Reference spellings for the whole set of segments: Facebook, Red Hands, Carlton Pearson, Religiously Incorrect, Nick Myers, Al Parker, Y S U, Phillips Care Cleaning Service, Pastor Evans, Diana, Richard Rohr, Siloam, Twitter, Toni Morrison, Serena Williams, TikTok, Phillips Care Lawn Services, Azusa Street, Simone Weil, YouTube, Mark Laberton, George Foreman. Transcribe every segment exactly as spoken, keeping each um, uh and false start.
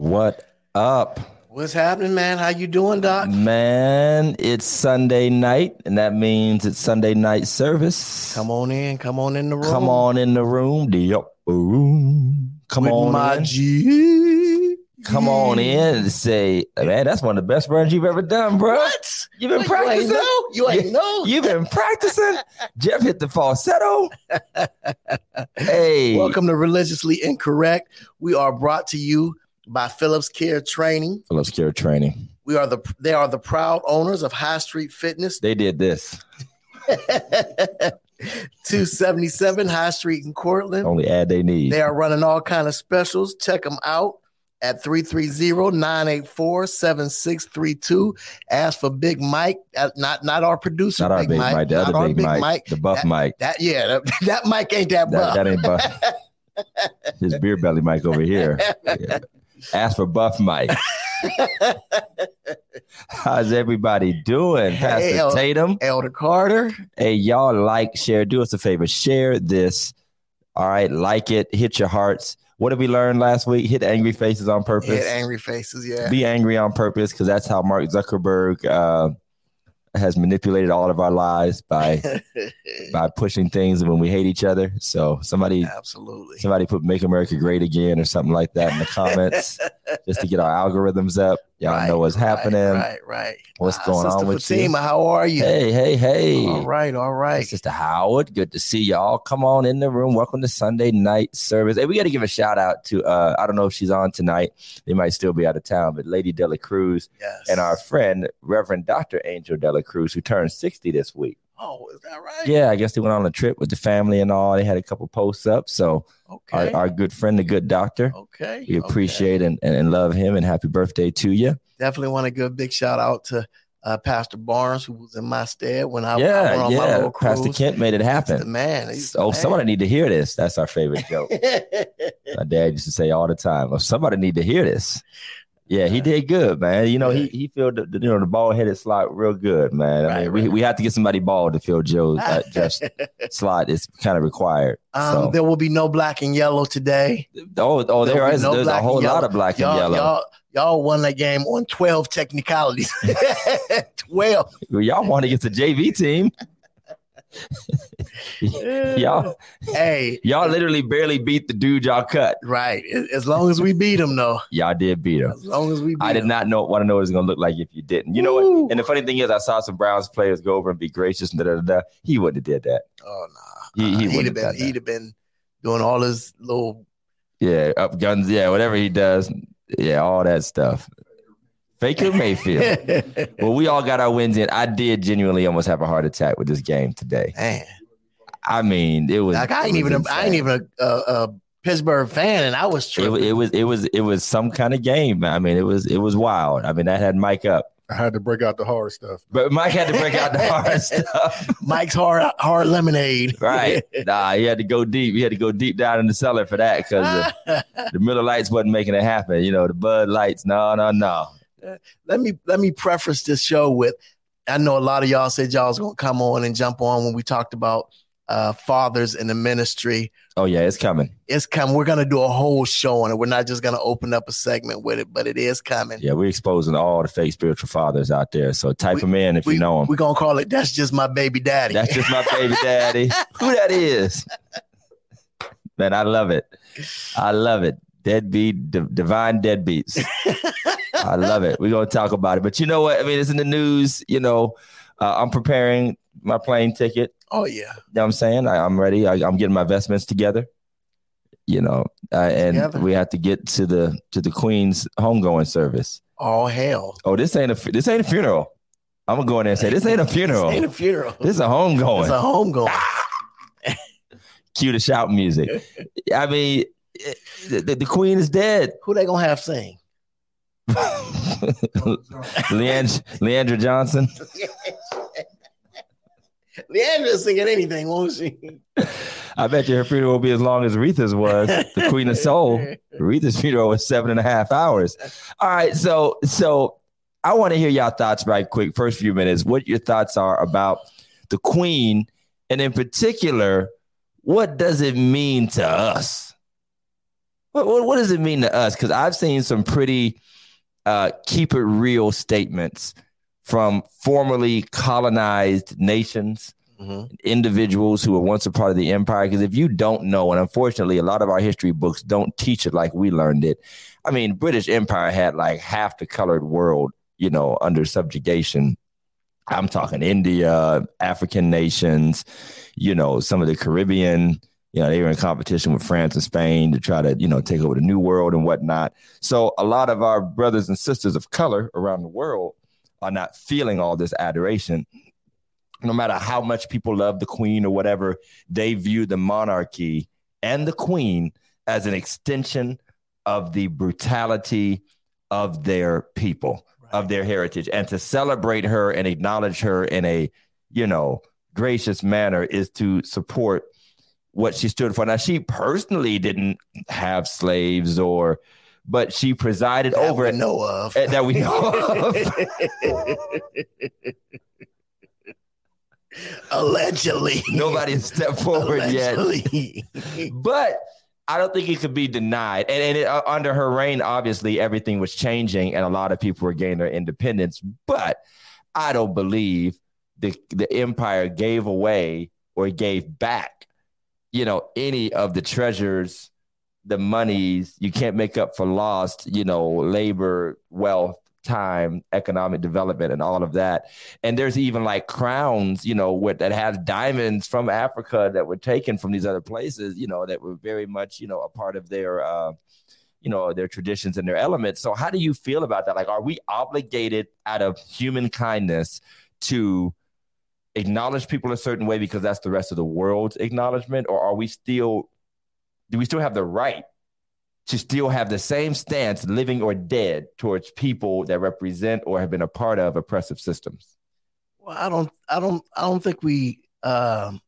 What up? What's happening, man? How you doing, Doc? Man, it's Sunday night, and that means it's Sunday night service. Come on in. Come on in the room. Come on in the room. The room. Come With on my in. G. Come on in and say, man, that's one of the best runs you've ever done, bro. What? You've been what, practicing? You ain't know. You've you been practicing? Jeff hit the falsetto. Hey. Welcome to Religiously Incorrect. We are brought to you by Phillips Care Training. Phillips Care Training. We are the they are the proud owners of High Street Fitness. They did this. two seventy-seven High Street in Cortland. Only ad they need. They are running all kind of specials. Check them out at three three zero, nine eight four, seven six three two. Ask for Big Mike, not not our producer, not our Big, Big Mike, Mike, the other Big, Big Mike, Mike, the buff that, Mike. That yeah, that, that Mike ain't that buff. That, that ain't buff. His beer belly Mike over here. Yeah. Ask for Buff Mike. How's everybody doing? Pastor hey, El- Tatum. Elder Carter. Hey, y'all, like, share. Do us a favor. Share this. All right. Like it. Hit your hearts. What did we learn last week? Hit angry faces on purpose. Hit angry faces, yeah. Be angry on purpose, because that's how Mark Zuckerberg uh, has manipulated all of our lives by by pushing things when we hate each other. So somebody absolutely somebody put Make America Great Again or something like that in the comments just to get our algorithms up. Y'all right, know what's right, happening. Right, right. What's uh, going Sister on with Fatima, you? How are you? Hey, hey, hey. All right, all right. Sister Howard, good to see y'all. Come on in the room. Welcome to Sunday night service. Hey, we got to give a shout out to, uh, I don't know if she's on tonight. They might still be out of town, but Lady Dela Cruz yes. and our friend, Reverend Doctor Angel Dela Cruz, who turned sixty this week. Oh, is that right? Yeah, I guess they went on a trip with the family and all. They had a couple posts up. So okay. our, our good friend, the good doctor, okay, we appreciate okay. and, and love him, and happy birthday to you. Definitely want to give a big shout out to uh, Pastor Barnes, who was in my stead when I, yeah, I went on yeah. my little cruise. Pastor Kent made it happen. He's the man. He's oh, the man. Somebody need to hear this. That's our favorite joke. My dad used to say all the time, oh, somebody need to hear this. Yeah, he did good, man. You know, he he filled the, you know, the bald-headed slot real good, man. Right, I mean, right. we we have to get somebody bald to fill Joe's uh, just slot. It's kind of required. Um, so. There will be no black and yellow today. Oh, oh, there, there is. No, there's a whole lot of black y'all, and yellow. Y'all, y'all won that game on twelve technicalities. twelve. Y'all want to get the J V team. y'all, hey, y'all literally barely beat the dude y'all cut. Right, as long as we beat him, though. Y'all did beat him. As long as we. Beat I did him. not know. Want to know what it's gonna look like if you didn't. You Woo. know what? And the funny thing is, I saw some Browns players go over and be gracious. Da da da. da. He wouldn't have did that. Oh no, nah. he, he uh, he'd have been. He'd have been doing all his little. Yeah, up guns. Yeah, whatever he does. Yeah, all that stuff. Baker Mayfield. Well, we all got our wins in. I did genuinely almost have a heart attack with this game today. Man, I mean, it was. Like I ain't even. A, I ain't even a, a, a Pittsburgh fan, and I was tripping. It, it was. It was. It was some kind of game. I mean, it was. It was wild. I mean, that had Mike up. I had to break out the hard stuff. But Mike had to break out the hard stuff. Mike's hard hard lemonade. Right. Nah, he had to go deep. He had to go deep down in the cellar for that, because the, the Miller Lights wasn't making it happen. You know, the Bud Lights. No, no, no. Let me let me preface this show with, I know a lot of y'all said y'all was going to come on and jump on when we talked about uh, fathers in the ministry. Oh, yeah, it's coming. It's coming. We're going to do a whole show on it. We're not just going to open up a segment with it, but it is coming. Yeah, we're exposing all the fake spiritual fathers out there. So type we, them in if we, you know them. We're going to call it, That's Just My Baby Daddy. That's Just My Baby Daddy. Who that is? Man, I love it. I love it. Deadbeat, d- divine deadbeats. I love it. We're going to talk about it. But you know what? I mean, it's in the news. You know, uh, I'm preparing my plane ticket. Oh, yeah. You know what I'm saying? I, I'm ready. I, I'm getting my vestments together. You know, uh, and together. we have to get to the to the Queen's homegoing service. Oh, hell. Oh, this ain't a this ain't a funeral. I'm going to go in there and say, this ain't a funeral. This ain't a funeral. This is a homegoing. It's a homegoing. Cue the shout music. I mean, the, the, the Queen is dead. Who they going to have sing? Leandra, Leandra Johnson. Leandra's singing anything, won't she? I bet you her funeral will be as long as Aretha's was. The Queen of Soul. Aretha's funeral was seven and a half hours. All right, so so I want to hear y'all thoughts right quick. First few minutes, what your thoughts are about the Queen, and in particular, what does it mean to us? What, what, what does it mean to us? Because I've seen some pretty uh, keep it real statements from formerly colonized nations, mm-hmm. individuals who were once a part of the empire. Because if you don't know, and unfortunately, a lot of our history books don't teach it like we learned it. I mean, British Empire had like half the colored world, you know, under subjugation. I'm talking India, African nations, you know, some of the Caribbean. You know, they were in competition with France and Spain to try to, you know, take over the New World and whatnot. So a lot of our brothers and sisters of color around the world are not feeling all this adoration. No matter how much people love the queen or whatever, they view the monarchy and the queen as an extension of the brutality of their people, right. of their heritage. And to celebrate her and acknowledge her in a, you know, gracious manner is to support what she stood for. Now, she personally didn't have slaves or, but she presided that over it. Know of that we know of. Allegedly, nobody has stepped forward Allegedly. yet. But I don't think it could be denied. And, and it, uh, under her reign, obviously, everything was changing, and a lot of people were gaining their independence. But I don't believe the the empire gave away or gave back, you know, any of the treasures, the monies. You can't make up for lost, you know, labor, wealth, time, economic development, and all of that. And there's even like crowns, you know, with, that have diamonds from Africa that were taken from these other places, you know, that were very much, you know, a part of their, uh, you know, their traditions and their elements. So how do you feel about that? Like, are we obligated out of human kindness to acknowledge people a certain way because that's the rest of the world's acknowledgement? Or are we still, do we still have the right to still have the same stance, living or dead, towards people that represent or have been a part of oppressive systems? Well, I don't, I don't, I don't think we, um,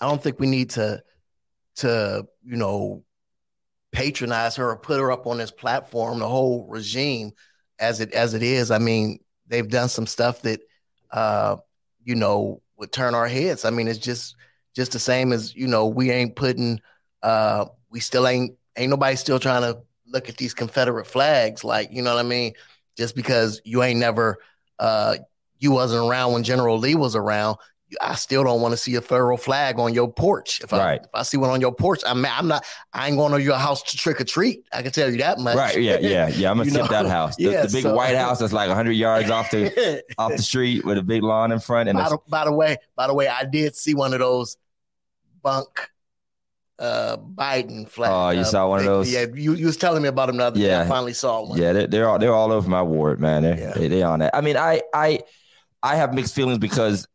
I don't think we need to, to, you know, patronize her or put her up on this platform, the whole regime as it, as it is. I mean, they've done some stuff that, uh, you know, would turn our heads. I mean, it's just, just the same as, you know, we ain't putting, uh, we still ain't, ain't nobody still trying to look at these Confederate flags. Like, you know what I mean? Just because you ain't never, uh, you wasn't around when General Lee was around. I still don't want to see a federal flag on your porch. If I, right. if I see one on your porch, I'm, I'm not, I ain't going to your house to trick or treat. I can tell you that much. Right. Yeah. Yeah. Yeah. I'm going to tip that house. The, yeah, the big so, white house that's like a hundred yards off the, off the street with a big lawn in front. And by the, by the way, by the way, I did see one of those bunk, uh, Biden flag. Oh, you uh, saw one they, of those. Yeah. You, you was telling me about them the other yeah. day. I finally saw one. Yeah. They're, they're all, they're all over my ward, man. They're, yeah. they, they're on that. I mean, I, I, I have mixed feelings because,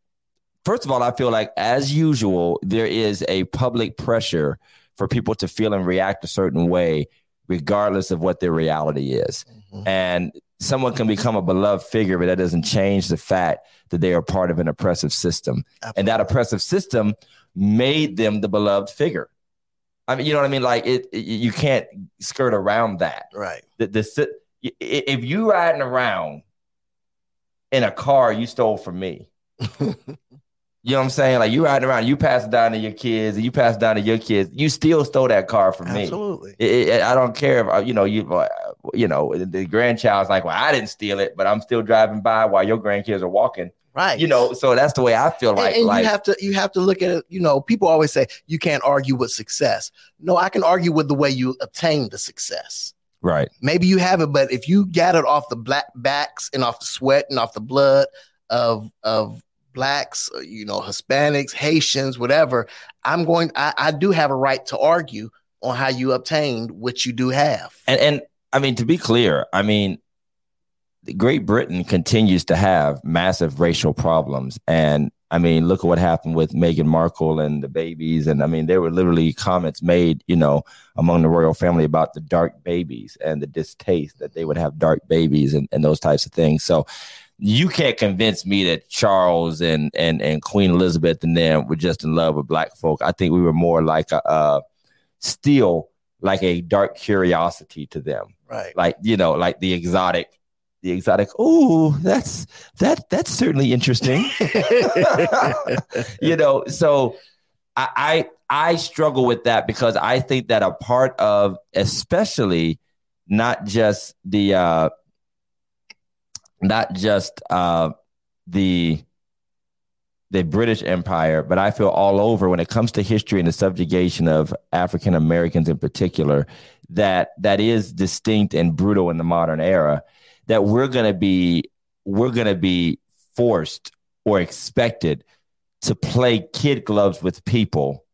first of all, I feel like, as usual, there is a public pressure for people to feel and react a certain way, regardless of what their reality is. Mm-hmm. And someone can become a beloved figure, but that doesn't change the fact that they are part of an oppressive system. Absolutely. And that oppressive system made them the beloved figure. I mean, you know what I mean? Like, it, it you can't skirt around that. Right. The, the, if you riding around in a car you stole from me, you know what I'm saying? Like, you riding around, you pass it down to your kids, and you pass it down to your kids. You still stole that car from Absolutely. me. Absolutely. I don't care if, you know, you you know, the grandchild's like, well, I didn't steal it, but I'm still driving by while your grandkids are walking. Right. You know, so that's the way I feel like. And, and like, you have to, you have to look at it. You know, people always say you can't argue with success. No, I can argue with the way you obtained the success. Right. Maybe you have it, but if you got it off the black backs and off the sweat and off the blood of, of, Blacks, you know, Hispanics, Haitians, whatever. I'm going. I, I do have a right to argue on how you obtained what you do have. And, and I mean, to be clear, I mean, Great Britain continues to have massive racial problems. And I mean, look at what happened with Meghan Markle and the babies. And I mean, there were literally comments made, you know, among the royal family about the dark babies and the distaste that they would have dark babies and, and those types of things. So you can't convince me that Charles and, and, and Queen Elizabeth and them were just in love with black folk. I think we were more like a, uh, still like a dark curiosity to them. Right. Like, you know, like the exotic, the exotic. Ooh, that's, that, that's certainly interesting. You know, so I, I I struggle with that because I think that a part of, especially not just the uh, not just uh, the the British Empire, but I feel all over when it comes to history and the subjugation of African Americans in particular, that that is distinct and brutal in the modern era. That we're gonna be we're gonna be forced or expected to play kid gloves with people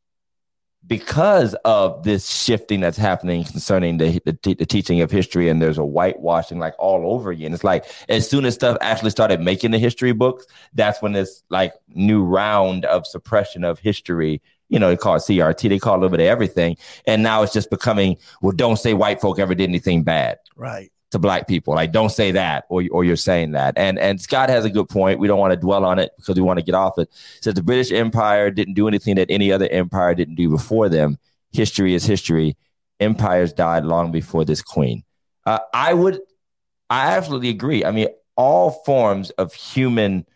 because of this shifting that's happening concerning the, the, the teaching of history. And there's a whitewashing like all over again. It's like as soon as stuff actually started making the history books, that's when this like new round of suppression of history, you know, they call it C R T, they call it a little bit of everything. And now it's just becoming, well, don't say white folk ever did anything bad. Right. To black people. Like, don't say that, or, or you're saying that. And and Scott has a good point. We don't want to dwell on it because we want to get off it. It says the British Empire didn't do anything that any other empire didn't do before them. History is history. Empires died long before this queen. Uh, I would, I absolutely agree. I mean, all forms of human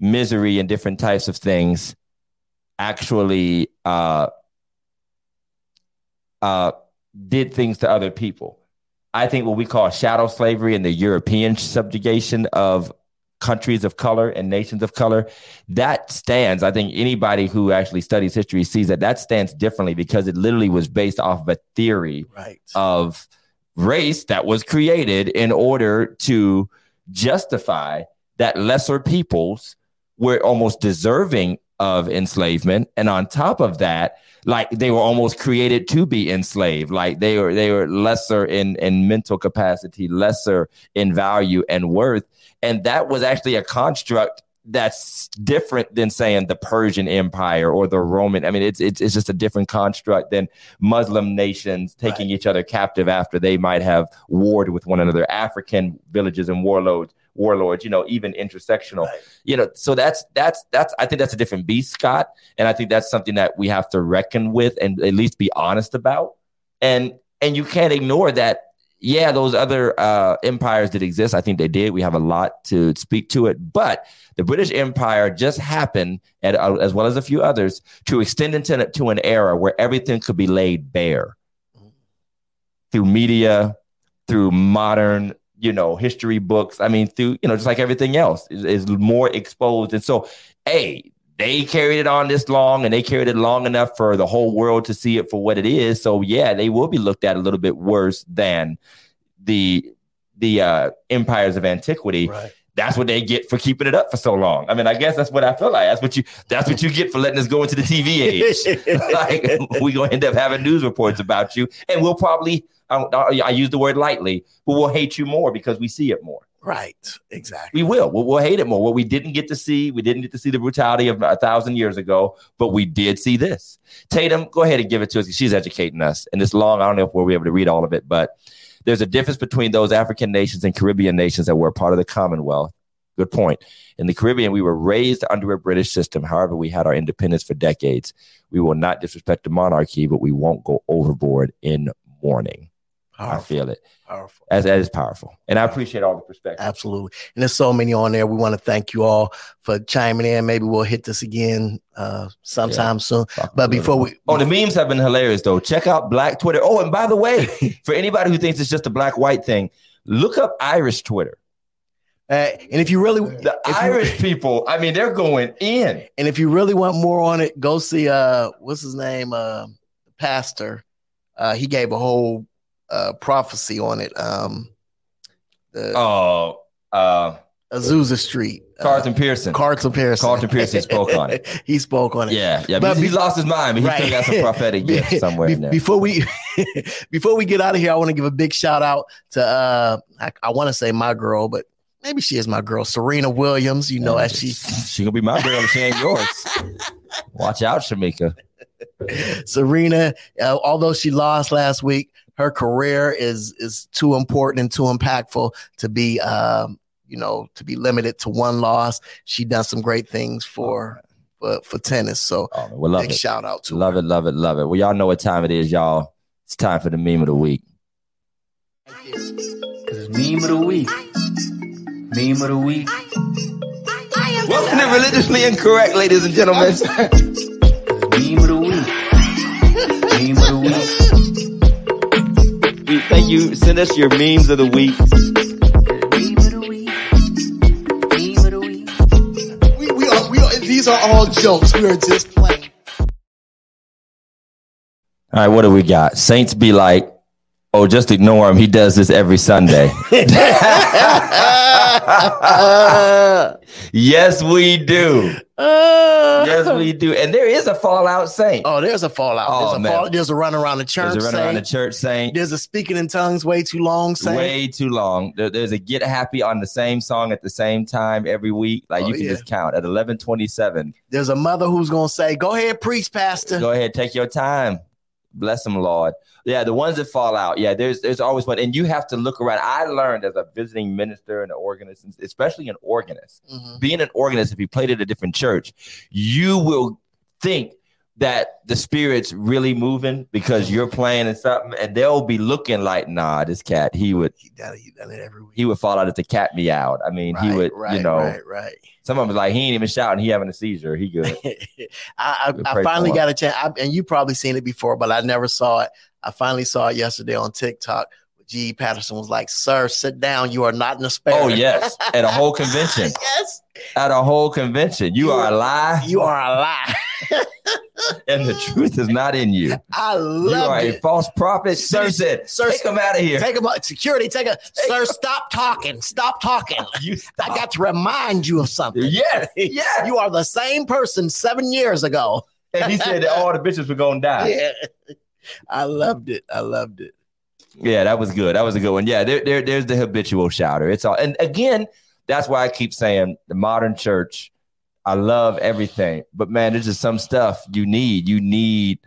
misery and different types of things actually uh, uh, did things to other people. I think what we call shadow slavery and the European subjugation of countries of color and nations of color, that stands. I think anybody who actually studies history sees that that stands differently because it literally was based off of a theory right. of race that was created in order to justify that lesser peoples were almost deserving of enslavement. And on top of that, like they were almost created to be enslaved, like they were they were lesser in, in mental capacity, lesser in value and worth. And that was actually a construct that's different than saying the Persian Empire or the Roman. I mean, it's it's, it's just a different construct than Muslim nations taking right. each other captive after they might have warred with one another, African villages and warlords. warlords, you know, even intersectional, right. you know, so that's, that's, that's, I think that's a different beast, Scott. And I think that's something that we have to reckon with and at least be honest about. And, and you can't ignore that. Yeah. Those other uh, empires did exist. I think they did. We have a lot to speak to it, but the British Empire just happened, and uh, as well as a few others, to extend into to an era where everything could be laid bare through media, through modern, you know, history books. I mean, through, you know, just like everything else is, is more exposed. And so, hey, they carried it on this long and they carried it long enough for the whole world to see it for what it is. So, yeah, they will be looked at a little bit worse than the the uh, empires of antiquity. Right. That's what they get for keeping it up for so long. I mean, I guess that's what I feel like. That's what you that's what you get for letting us go into the T V age. Like, we're going to end up having news reports about you. And we'll probably, I, I use the word lightly, but we'll hate you more because we see it more. Right. Exactly. We will. We'll, we'll hate it more. What we didn't get to see, we didn't get to see the brutality of a thousand years ago, but we did see this. Tatum, go ahead and give it to us. She's educating us. And it's long. I don't know if we'll be able to read all of it, but there's a difference between those African nations and Caribbean nations that were a part of the Commonwealth. Good point. In the Caribbean, we were raised under a British system. However, we had our independence for decades. We will not disrespect the monarchy, but we won't go overboard in mourning. Powerful. I feel it. Powerful. As, that is powerful. And I appreciate all the perspectives. Absolutely. And there's so many on there. We want to thank you all for chiming in. Maybe we'll hit this again uh, sometime yeah. soon. But before we... Oh, the memes have been hilarious, though. Check out Black Twitter. Oh, and by the way, for anybody who thinks it's just a black-white thing, look up Irish Twitter. Uh, and if you really... The Irish you, people, I mean, they're going in. And if you really want more on it, go see, uh, what's his name? Uh, Pastor. Uh, he gave a whole... Uh, prophecy on it. Um, the, oh, uh, Azusa Street. Carlton uh, Pearson. Carlton Pearson. Carlton Pearson spoke on it. He spoke on it. Yeah, yeah. But he be- lost his mind, but he right. still got some prophetic gifts somewhere. Be- in there. Before we, before we get out of here, I want to give a big shout out to. Uh, I, I want to say my girl, but maybe she is my girl, Serena Williams. You know, yeah, as she she gonna be my girl, if she ain't yours. Watch out, Shamika. Serena, uh, although she lost last week. Her career is is too important and too impactful to be, um, you know, to be limited to one loss. She done some great things for for, for tennis. So oh, well, love big it. Shout out to love her. It, love it, love it. Well, y'all know what time it is, y'all. It's time for the meme of the week. It's meme of the week. Meme of the week. Welcome to Religiously Incorrect, ladies and gentlemen. Meme of the week. you send us your memes of the week. We, we are, we are, these are all jokes. We are just playing. All right, what do we got? Saints be like, oh, just ignore him. He does this every Sunday. Yes, we do. Uh, yes, we do. And there is a fallout saint. Oh, there's a fallout. Oh, there's, a fall, there's a run around the church there's a run around the church saint. There's a speaking in tongues way too long saint. Way too long. There, there's a get happy on the same song at the same time every week. Like oh, you can yeah. just count at eleven twenty-seven. There's a mother who's going to say, go ahead, preach, pastor. Go ahead. Take your time. Bless them, Lord. Yeah, the ones that fall out. Yeah, there's there's always one. And you have to look around. I learned as a visiting minister and an organist, especially an organist, mm-hmm. being an organist, if you played at a different church, you will think that the spirit's really moving because you're playing and something, and they'll be looking like, nah, this cat, he would he done it, he done it every week. He would fall out if the cat meowed. I mean, right, he would, right, you know. Right, right. Some of them like, he ain't even shouting. He having a seizure. He good. I, I, I finally got a chance. I, and you probably seen it before, but I never saw it. I finally saw it yesterday on TikTok. G. Patterson was like, sir, sit down. You are not in a spare. Oh, yes. At a whole convention. Yes. At a whole convention. You, you are a lie. You are a lie. And the truth is not in you. I love it. You are it. A false prophet. Sir said, sir, take him out of here. Take him out. Security, take him. Sir, stop talking. Stop talking. You stop. I got to remind you of something. Yes. Yes. You are the same person seven years ago. And he said that all the bitches were going to die. Yeah. I loved it. I loved it. Yeah, that was good. That was a good one. Yeah, there, there, there's the habitual shouter. It's all, and again, that's why I keep saying the modern church. I love everything, but man, there's just some stuff you need. You need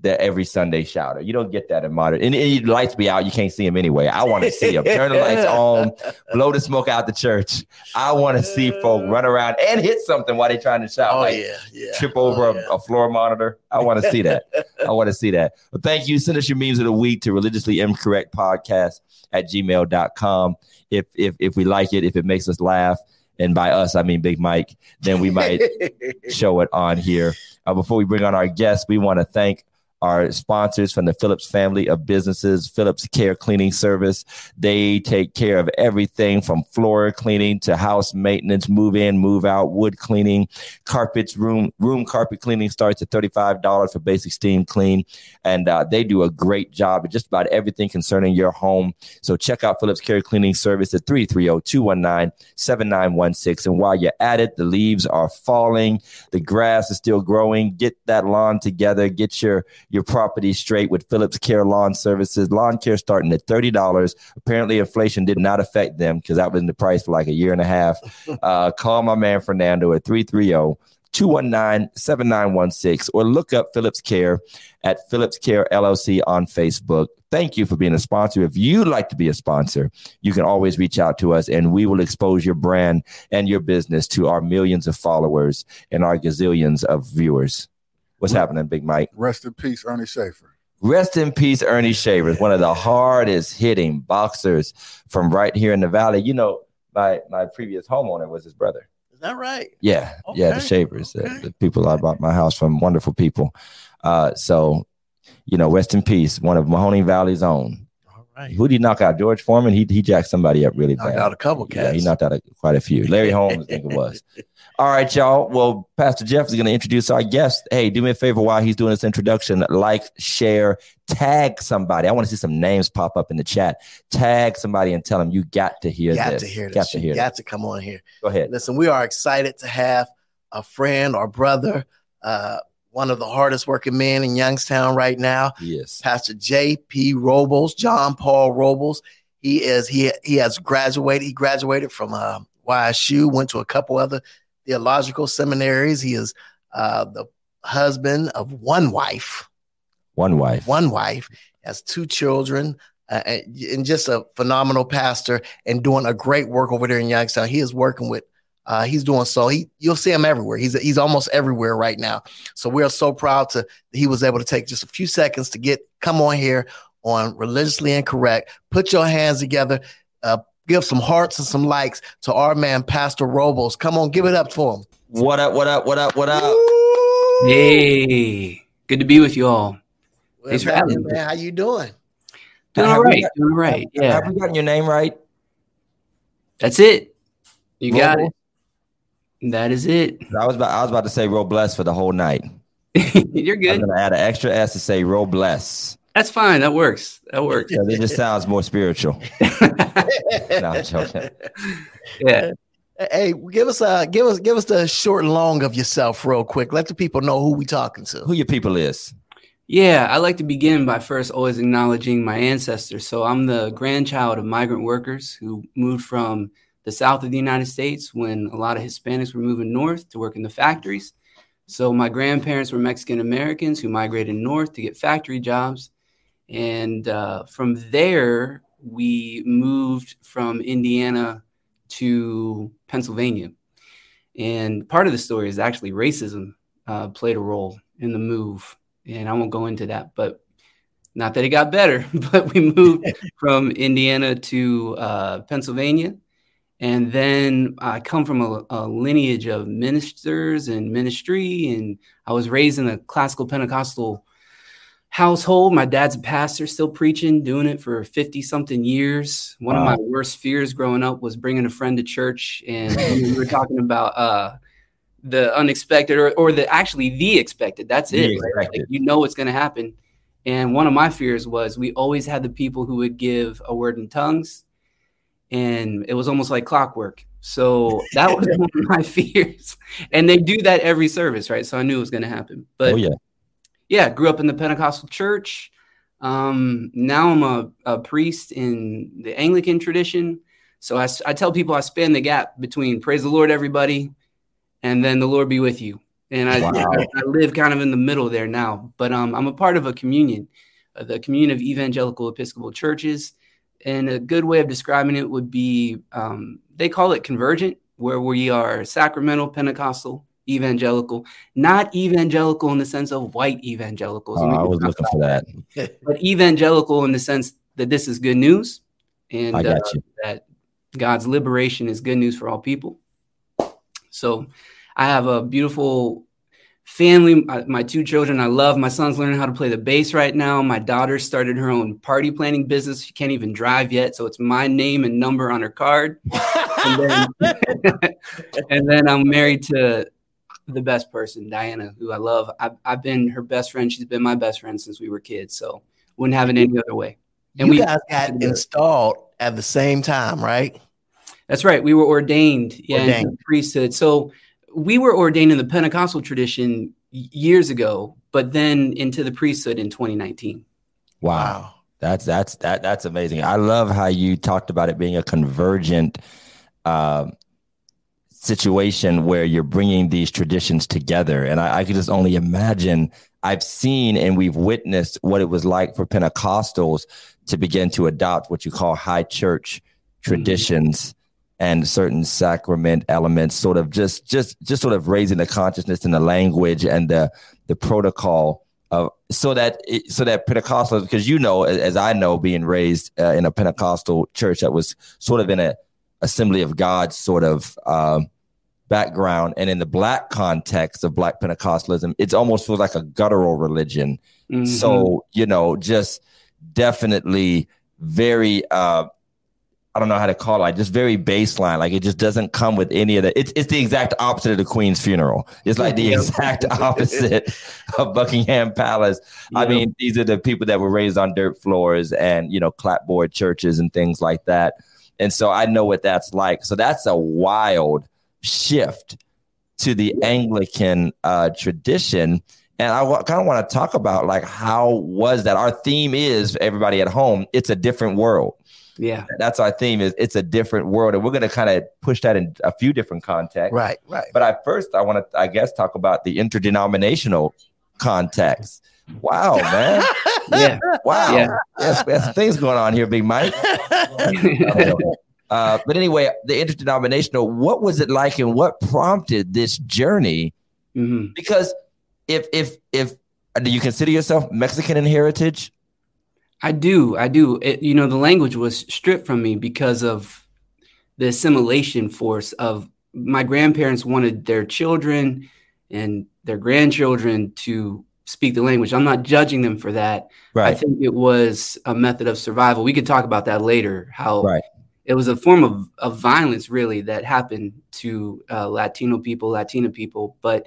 the every Sunday shouter. You don't get that in modern. And, and the lights be out, you can't see them anyway. I want to see them. Turn the lights on, blow the smoke out the church. I want to see folk run around and hit something while they're trying to shout. Oh like, yeah, yeah. Trip over oh, yeah. a, a floor monitor. I want to see that. I want to see that. But thank you. Send us your memes of the week to religiously incorrect podcast at gmail dot com. If if if we like it, if it makes us laugh, and by us I mean Big Mike, then we might show it on here. Uh, before we bring on our guests, we want to thank our sponsors from the Phillips family of businesses, Phillips Care Cleaning Service. They take care of everything from floor cleaning to house maintenance, move in, move out, wood cleaning, carpets, room room carpet cleaning starts at thirty-five dollars for basic steam clean. And uh, they do a great job at just about everything concerning your home. So check out Phillips Care Cleaning Service at three three zero, two one nine, seven nine one six. And while you're at it, the leaves are falling. The grass is still growing. Get that lawn together. Get your Your property straight with Phillips Care Lawn Services. Lawn care starting at thirty dollars. Apparently, inflation did not affect them because that was in the price for like a year and a half. Uh, call my man Fernando at three three zero, two one nine, seven nine one six or look up Phillips Care at Phillips Care L L C on Facebook. Thank you for being a sponsor. If you'd like to be a sponsor, you can always reach out to us and we will expose your brand and your business to our millions of followers and our gazillions of viewers. What's happening, Big Mike? Rest in peace, Ernie Shavers. Rest in peace, Ernie Shavers, one of the hardest hitting boxers from right here in the valley. You know, my, my previous homeowner was his brother. Is that right? Yeah. Okay. Yeah, the Shavers, okay. the, the people I bought my house from, wonderful people. Uh, so, you know, rest in peace, one of Mahoning Valley's own. All right. Who did he knock out? George Foreman? He he jacked somebody up really he knocked bad. Knocked out a couple cats. Yeah, he knocked out a, quite a few. Larry Holmes, I think it was. All right, y'all. Well, Pastor Jeff is going to introduce our guest. Hey, do me a favor while he's doing this introduction. Like, share, tag somebody. I want to see some names pop up in the chat. Tag somebody and tell them you got to hear got this. Got to hear this. Got to hear you this. Got to come on here. Go ahead. Listen, we are excited to have a friend or brother, uh, one of the hardest working men in Youngstown right now. Yes. Pastor J P Robles, Jon Paul Robles. He is. He he has graduated. He graduated from uh, Y S U. Went to a couple other theological seminaries. He is uh, the husband of one wife. One wife. One wife. Has two children uh, and, and just a phenomenal pastor and doing a great work over there in Youngstown. He is working with, uh, he's doing so. He, you'll see him everywhere. He's he's almost everywhere right now. So we are so proud to he was able to take just a few seconds to get come on here on Religiously Incorrect. Put your hands together. Uh, Give some hearts and some likes to our man, Pastor Robles. Come on, give it up for him. What up, what up, what up, what up? Hey, good to be with you all. Well, thanks for having me. Man, how you doing? Doing all right. Doing all right. Yeah. Have we gotten your name right? That's it. You Robles. Got it. That is it. I was about, I was about to say Robles for the whole night. You're good. I'm going to add an extra S to say Robles. That's fine. That works. That works. Yeah, it just sounds more spiritual. No, I'm joking. Yeah. Hey, give us a give us give us the short and long of yourself real quick. Let the people know who we talking to. Who your people is. Yeah, I like to begin by first always acknowledging my ancestors. So I'm the grandchild of migrant workers who moved from the south of the United States when a lot of Hispanics were moving north to work in the factories. So my grandparents were Mexican Americans who migrated north to get factory jobs. And uh, from there, we moved from Indiana to Pennsylvania. And part of the story is actually racism uh, played a role in the move. And I won't go into that, but not that it got better, but we moved from Indiana to uh, Pennsylvania. And then I come from a, a lineage of ministers and ministry. And I was raised in a classical Pentecostal household. My dad's a pastor, still preaching, doing it for fifty something years. One wow. of my worst fears growing up was bringing a friend to church. And we were talking about uh, the unexpected or, or the actually the expected. That's it. Right? Like, you know what's going to happen. And one of my fears was we always had the people who would give a word in tongues. And it was almost like clockwork. So that was one of my fears. And they do that every service, right? So I knew it was going to happen. But oh, yeah. Yeah, grew up in the Pentecostal church. Um, now I'm a, a priest in the Anglican tradition. So I, I tell people I span the gap between praise the Lord, everybody, and then the Lord be with you. And I, wow. I, I live kind of in the middle there now. But um, I'm a part of a communion, uh, the Communion of Evangelical Episcopal Churches. And a good way of describing it would be um, they call it convergent, where we are sacramental, Pentecostal, evangelical, not evangelical in the sense of white evangelicals. Uh, I was looking for that. that. But evangelical in the sense that this is good news and uh, that God's liberation is good news for all people. So I have a beautiful family, my, my two children I love. My son's learning how to play the bass right now. My daughter started her own party planning business. She can't even drive yet, so it's my name and number on her card. and, then, and then I'm married to the best person, Diana, who I love. I've, I've been her best friend. She's been my best friend since we were kids. So wouldn't have it any other way. And you we guys got installed at the same time, right? That's right. We were ordained, yeah, ordained. In the priesthood. So we were ordained in the Pentecostal tradition years ago, but then into the priesthood in twenty nineteen. Wow, that's that's that that's amazing. I love how you talked about it being a convergent Uh, situation where you're bringing these traditions together. And I, I could just only imagine, I've seen and we've witnessed what it was like for Pentecostals to begin to adopt what you call high church traditions mm-hmm. and certain sacrament elements, sort of just just just sort of raising the consciousness and the language and the the protocol of so that it, so that Pentecostals, because, you know, as, as I know, being raised uh, in a Pentecostal church that was sort of in a Assembly of God sort of um, background. And in the Black context of Black Pentecostalism, it almost feels like a guttural religion. Mm-hmm. So, you know, just definitely very, uh, I don't know how to call it, like just very baseline. Like it just doesn't come with any of that. It's, it's the exact opposite of the Queen's funeral. It's like the exact opposite of Buckingham Palace. Yeah. I mean, these are the people that were raised on dirt floors and, you know, clapboard churches and things like that. And so I know what that's like. So that's a wild shift to the Anglican uh, tradition. And I w- kind of want to talk about, like, how was that? Our theme is, everybody at home, it's a different world. Yeah. That's our theme, is it's a different world. And we're going to kind of push that in a few different contexts. Right, right. But I first I want to, I guess, talk about the interdenominational context. Wow, man. Yeah. Wow. Yeah. Yes, there's things going on here, Big Mike. uh, but anyway, the interdenominational, what was it like and what prompted this journey? Mm-hmm. Because if, if, if, do you consider yourself Mexican in heritage? I do. I do. It, you know, the language was stripped from me because of the assimilation force of my grandparents wanted their children and their grandchildren to speak the language. I'm not judging them for that. Right. I think it was a method of survival. We could talk about that later, how right. it was a form of, of violence, really, that happened to uh, Latino people, Latina people. But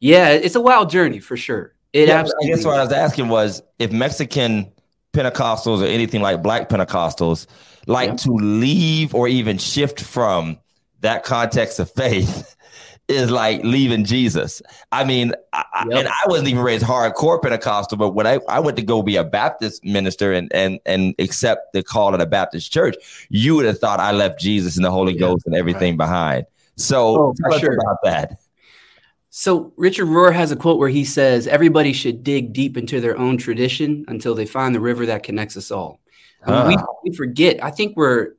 yeah, it's a wild journey for sure. It yeah, absolutely. I guess what I was asking was if Mexican Pentecostals or anything like Black Pentecostals like yeah. to leave or even shift from that context of faith is like leaving Jesus. I mean, I, yep. and I wasn't even raised hardcore Pentecostal, but when I, I went to go be a Baptist minister and, and, and accept the call of the Baptist church, you would have thought I left Jesus and the Holy yeah. Ghost and everything right. behind. So oh, tell us sure. about that. So Richard Rohr has a quote where he says, everybody should dig deep into their own tradition until they find the river that connects us all. I mean, uh, we, we forget. I think we're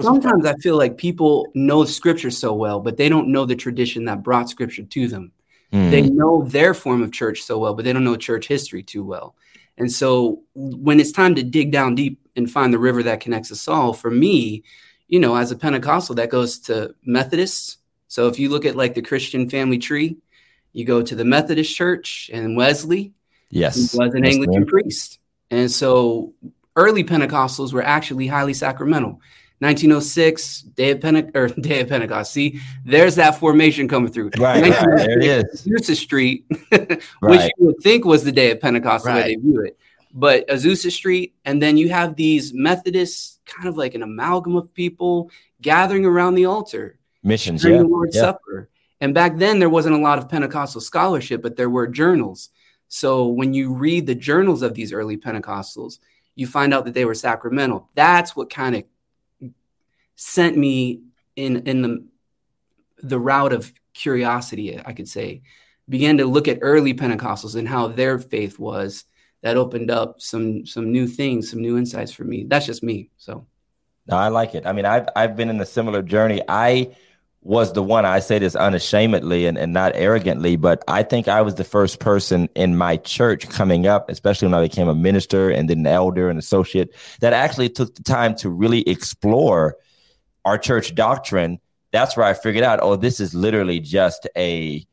sometimes I feel like people know scripture so well, but they don't know the tradition that brought scripture to them. Mm. They know their form of church so well, but they don't know church history too well. And so when it's time to dig down deep and find the river that connects us all, for me, you know, as a Pentecostal, that goes to Methodists. So if you look at like the Christian family tree, you go to the Methodist Church and Wesley. Yes. He was an yes, Anglican man. priest. And so early Pentecostals were actually highly sacramental. nineteen oh six, Day of Pente- or Day of Pentecost. See, there's that formation coming through. Right, right there it is. Azusa Street, right. which you would think was the Day of Pentecost, the right. way they view it. But Azusa Street, and then you have these Methodists, kind of like an amalgam of people gathering around the altar. Missions, during yeah. the Lord's yeah. Supper. And back then, there wasn't a lot of Pentecostal scholarship, but there were journals. So when you read the journals of these early Pentecostals, you find out that they were sacramental. That's what kind of sent me in in the, the route of curiosity, I could say. Began to look at early Pentecostals and how their faith was. That opened up some some new things, some new insights for me. That's just me. So no, I like it. I mean, I've I've been in a similar journey. I was the one, I say this unashamedly and, and not arrogantly, but I think I was the first person in my church coming up, especially when I became a minister and then an elder and associate, that actually took the time to really explore our church doctrine. That's where I figured out, oh, this is literally just a,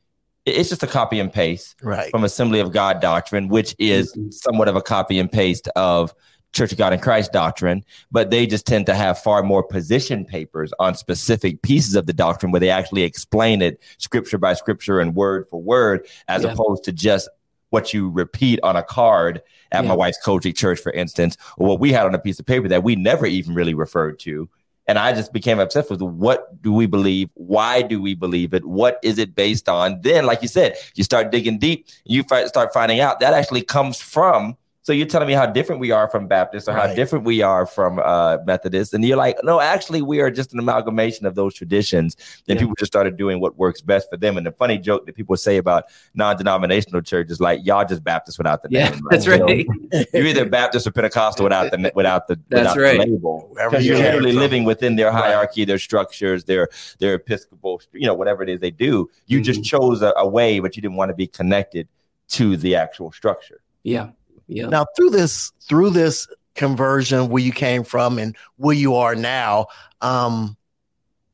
it's just a copy and paste right. from Assembly of God doctrine, which is mm-hmm. somewhat of a copy and paste of Church of God in Christ doctrine, but they just tend to have far more position papers on specific pieces of the doctrine where they actually explain it scripture by scripture and word for word, as yeah. opposed to just what you repeat on a card at yeah. my wife's Kojic church, for instance, or what we had on a piece of paper that we never even really referred to. And I just became obsessed with what do we believe? Why do we believe it? What is it based on? Then, like you said, you start digging deep, you fi- start finding out that actually comes from. So you're telling me how different we are from Baptists or right. how different we are from uh, Methodists. And you're like, no, actually, we are just an amalgamation of those traditions. Then yeah. people just started doing what works best for them. And the funny joke that people say about non-denominational churches, like, y'all just Baptists without the yeah, name. Like, that's you right. know, you're either Baptist or Pentecostal without the without the, that's without right. the label. Because you're literally living within their hierarchy, right. their structures, their their Episcopal, you know, whatever it is they do. You mm-hmm. just chose a, a way, but you didn't want to be connected to the actual structure. Yeah. Yeah. Now, through this through this conversion, where you came from and where you are now, um,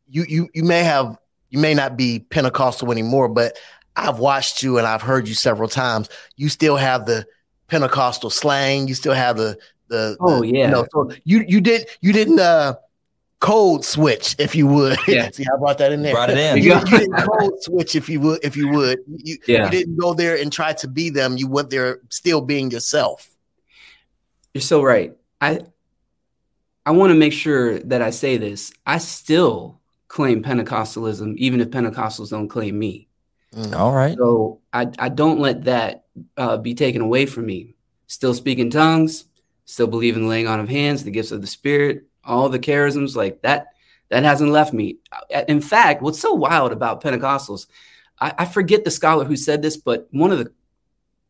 you you you may have you may not be Pentecostal anymore, but I've watched you and I've heard you several times. You still have the Pentecostal slang. You still have the the oh the, yeah. You know, so you you did you didn't uh, code switch, if you would. Yeah. See, I brought that in there. Brought it in. You, you didn't code switch, if you would. If you would, you, yeah. you didn't go there and try to be them. You went there still being yourself. You're so right. I I want to make sure that I say this. I still claim Pentecostalism, even if Pentecostals don't claim me. Mm, all right. So I I don't let that uh, be taken away from me. Still speak in tongues. Still believe in laying on of hands, the gifts of the Spirit. All the charisms, like that, that hasn't left me. In fact, what's so wild about Pentecostals, I, I forget the scholar who said this, but one of the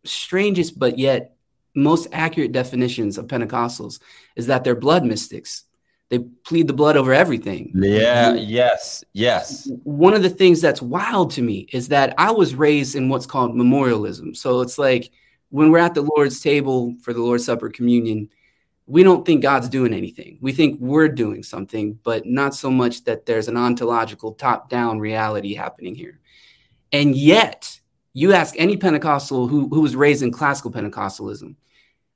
strangest but yet most accurate definitions of Pentecostals is that they're blood mystics. They plead the blood over everything. Yeah, and yes, yes. One of the things that's wild to me is that I was raised in what's called memorialism. So it's like when we're at the Lord's table for the Lord's Supper, communion, we don't think God's doing anything. We think we're doing something, but not so much that there's an ontological top-down reality happening here. And yet, You ask any Pentecostal who, who was raised in classical Pentecostalism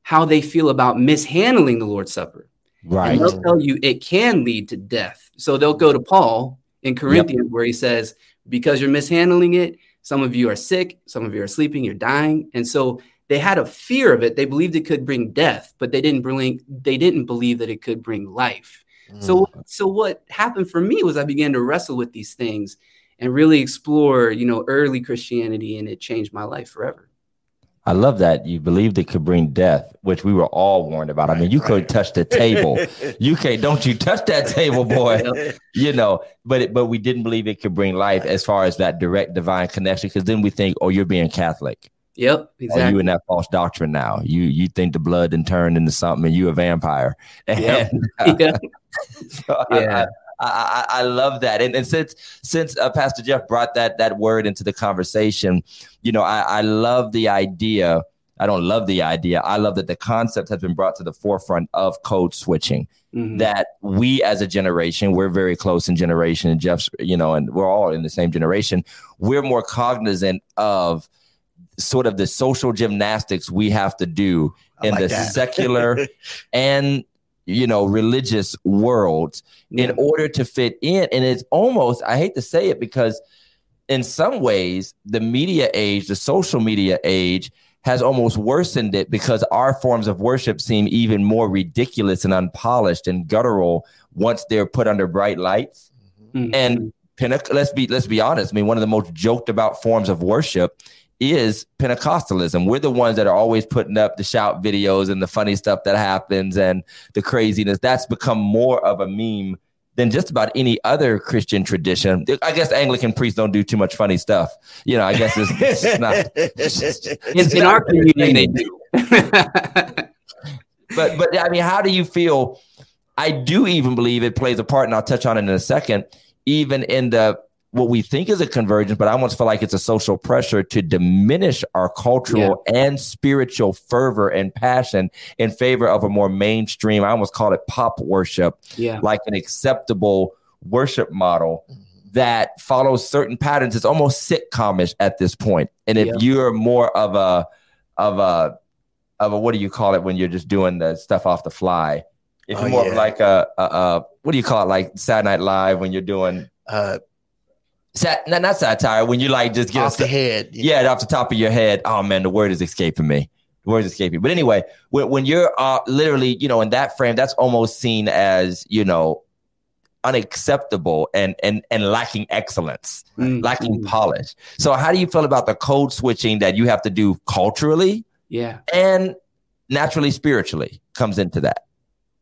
how they feel about mishandling the Lord's Supper. Right. And they'll tell you it can lead to death. So they'll go to Paul in Corinthians, yep, where he says, because you're mishandling it, some of you are sick, some of you are sleeping, you're dying. And so they had a fear of it. They believed it could bring death, but they didn't bring, they didn't believe that it could bring life. Mm. So, so what happened for me was I began to wrestle with these things and really explore, you know, early Christianity, and it changed my life forever. I love that you believed it could bring death, which we were all warned about. I mean, you couldn't touch the table. You can't, don't you touch that table, boy. You know, but it, but we didn't believe it could bring life as far as that direct divine connection, because then we think, oh, you're being Catholic. Yep, exactly. Or you in that false doctrine now. You you think the blood then turned into something, and you a vampire. And, yep. uh, yeah. So yeah. I, I, I, I love that. And, and since since uh, Pastor Jeff brought that that word into the conversation, you know, I, I love the idea. I don't love the idea. I love that the concept has been brought to the forefront of code switching, mm-hmm, that we as a generation, we're very close in generation, and Jeff's, you know, and we're all in the same generation. We're more cognizant of sort of the social gymnastics we have to do in like the that. secular and, you know, religious world, yeah, in order to fit in. And it's almost, I hate to say it, because in some ways, the media age, the social media age has almost worsened it, because our forms of worship seem even more ridiculous and unpolished and guttural once they're put under bright lights. Mm-hmm. And Pente- let's be, let's be honest. I mean, one of the most joked about forms of worship is Pentecostalism. We're the ones that are always putting up the shout videos and the funny stuff that happens and the craziness. That's become more of a meme than just about any other Christian tradition. I guess Anglican priests don't do too much funny stuff. You know, I guess it's, it's not. It's, it's in not our community, they do. But, but I mean, how do you feel? I do even believe it plays a part, and I'll touch on it in a second, even in the what we think is a convergence, but I almost feel like it's a social pressure to diminish our cultural, yeah, and spiritual fervor and passion in favor of a more mainstream, I almost call it pop worship, yeah, like an acceptable worship model, mm-hmm, that follows certain patterns. It's almost sitcom-ish at this point. And if, yeah, you're more of a, of a, of a, what do you call it when you're just doing the stuff off the fly? If you're oh, more yeah. like a, a, a, what do you call it? Like Saturday Night Live when you're doing, uh, Sat, not, not satire, when you like just get off the head. Yeah, yeah, off the top of your head. Oh, man, the word is escaping me. The word is escaping me. But anyway, when, when you're uh, literally, you know, in that frame, that's almost seen as, you know, unacceptable and and and lacking excellence, mm-hmm, lacking polish. So how do you feel about the code switching that you have to do culturally? Yeah. And naturally, spiritually comes into that.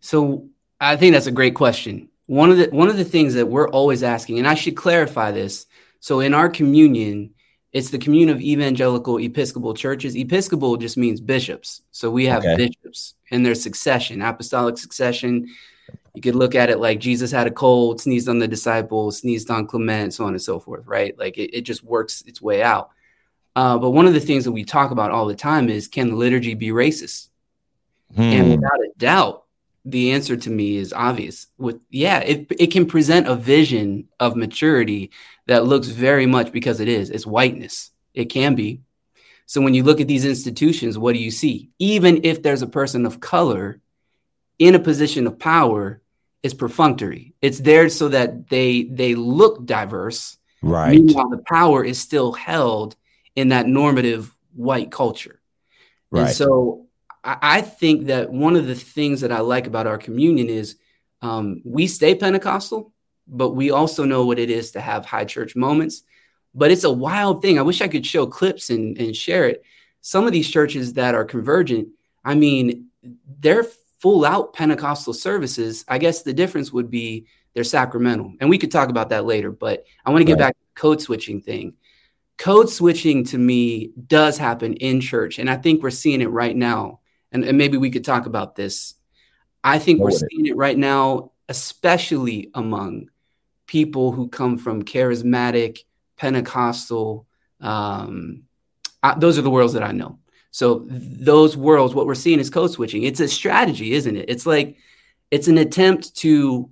So I think that's a great question. One of the one of the things that we're always asking, and I should clarify this. So in our communion, it's the Communion of Evangelical Episcopal Churches. Episcopal just means bishops. So we have, okay, bishops and their succession, apostolic succession. You could look at it like Jesus had a cold, sneezed on the disciples, sneezed on Clement, so on and so forth, right? Like it, it just works its way out. Uh, but one of the things that we talk about all the time is, can the liturgy be racist? Hmm. And without a doubt, the answer to me is obvious. With yeah, it it can present a vision of maturity that looks very much, because it is, it's whiteness. It can be. So when you look at these institutions, what do you see? Even if there's a person of color in a position of power, it's perfunctory. It's there so that they they look diverse. Right. Meanwhile, the power is still held in that normative white culture. Right. And so I think that one of the things that I like about our communion is um, we stay Pentecostal, but we also know what it is to have high church moments. But it's a wild thing. I wish I could show clips and, and share it. Some of these churches that are convergent, I mean, they're full out Pentecostal services. I guess the difference would be they're sacramental. And we could talk about that later, but I want to get right. back to the code switching thing. Code switching to me does happen in church. And I think we're seeing it right now. And, and maybe we could talk about this. I think we're seeing it right now, especially among people who come from charismatic, Pentecostal. Um, I, those are the worlds that I know. So those worlds, what we're seeing is code switching. It's a strategy, isn't it? It's like, it's an attempt to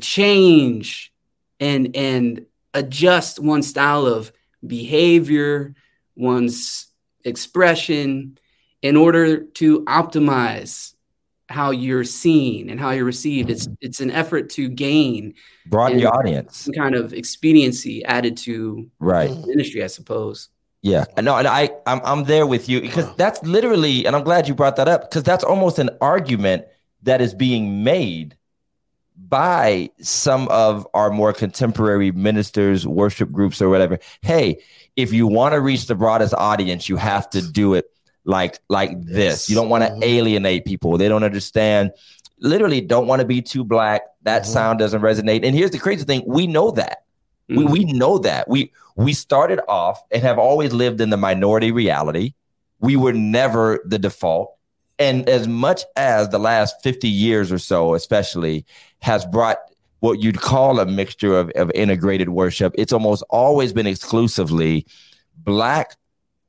change and, and adjust one style of behavior one's expression in order to optimize how you're seen and how you're received. It's it's an effort to gain broaden your audience, some kind of expediency added to right ministry, I suppose. Yeah, no, and I I'm I'm there with you, because that's literally, and I'm glad you brought that up, because that's almost an argument that is being made by some of our more contemporary ministers, worship groups, or whatever. Hey, if you want to reach the broadest audience, you have to do it like like this. You don't want to alienate people. They don't understand. Literally, don't want to be too black. That mm-hmm. sound doesn't resonate. And here's the crazy thing. We know that. Mm-hmm. We we know that. We we started off and have always lived in the minority reality. We were never the default. And as much as the last fifty years or so, especially, has brought what you'd call a mixture of, of integrated worship, it's almost always been exclusively black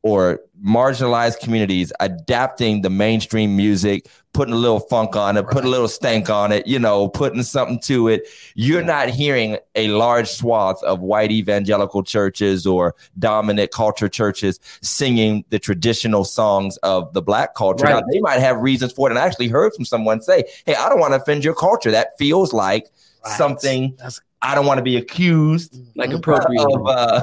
or marginalized communities adapting the mainstream music, putting a little funk on it, right. putting a little stank on it, you know, putting something to it. You're not hearing a large swath of white evangelical churches or dominant culture churches singing the traditional songs of the black culture. Right. Now, they might have reasons for it. And I actually heard from someone say, hey, I don't want to offend your culture. That feels like right. something that's I don't want to be accused like appropriate of, uh,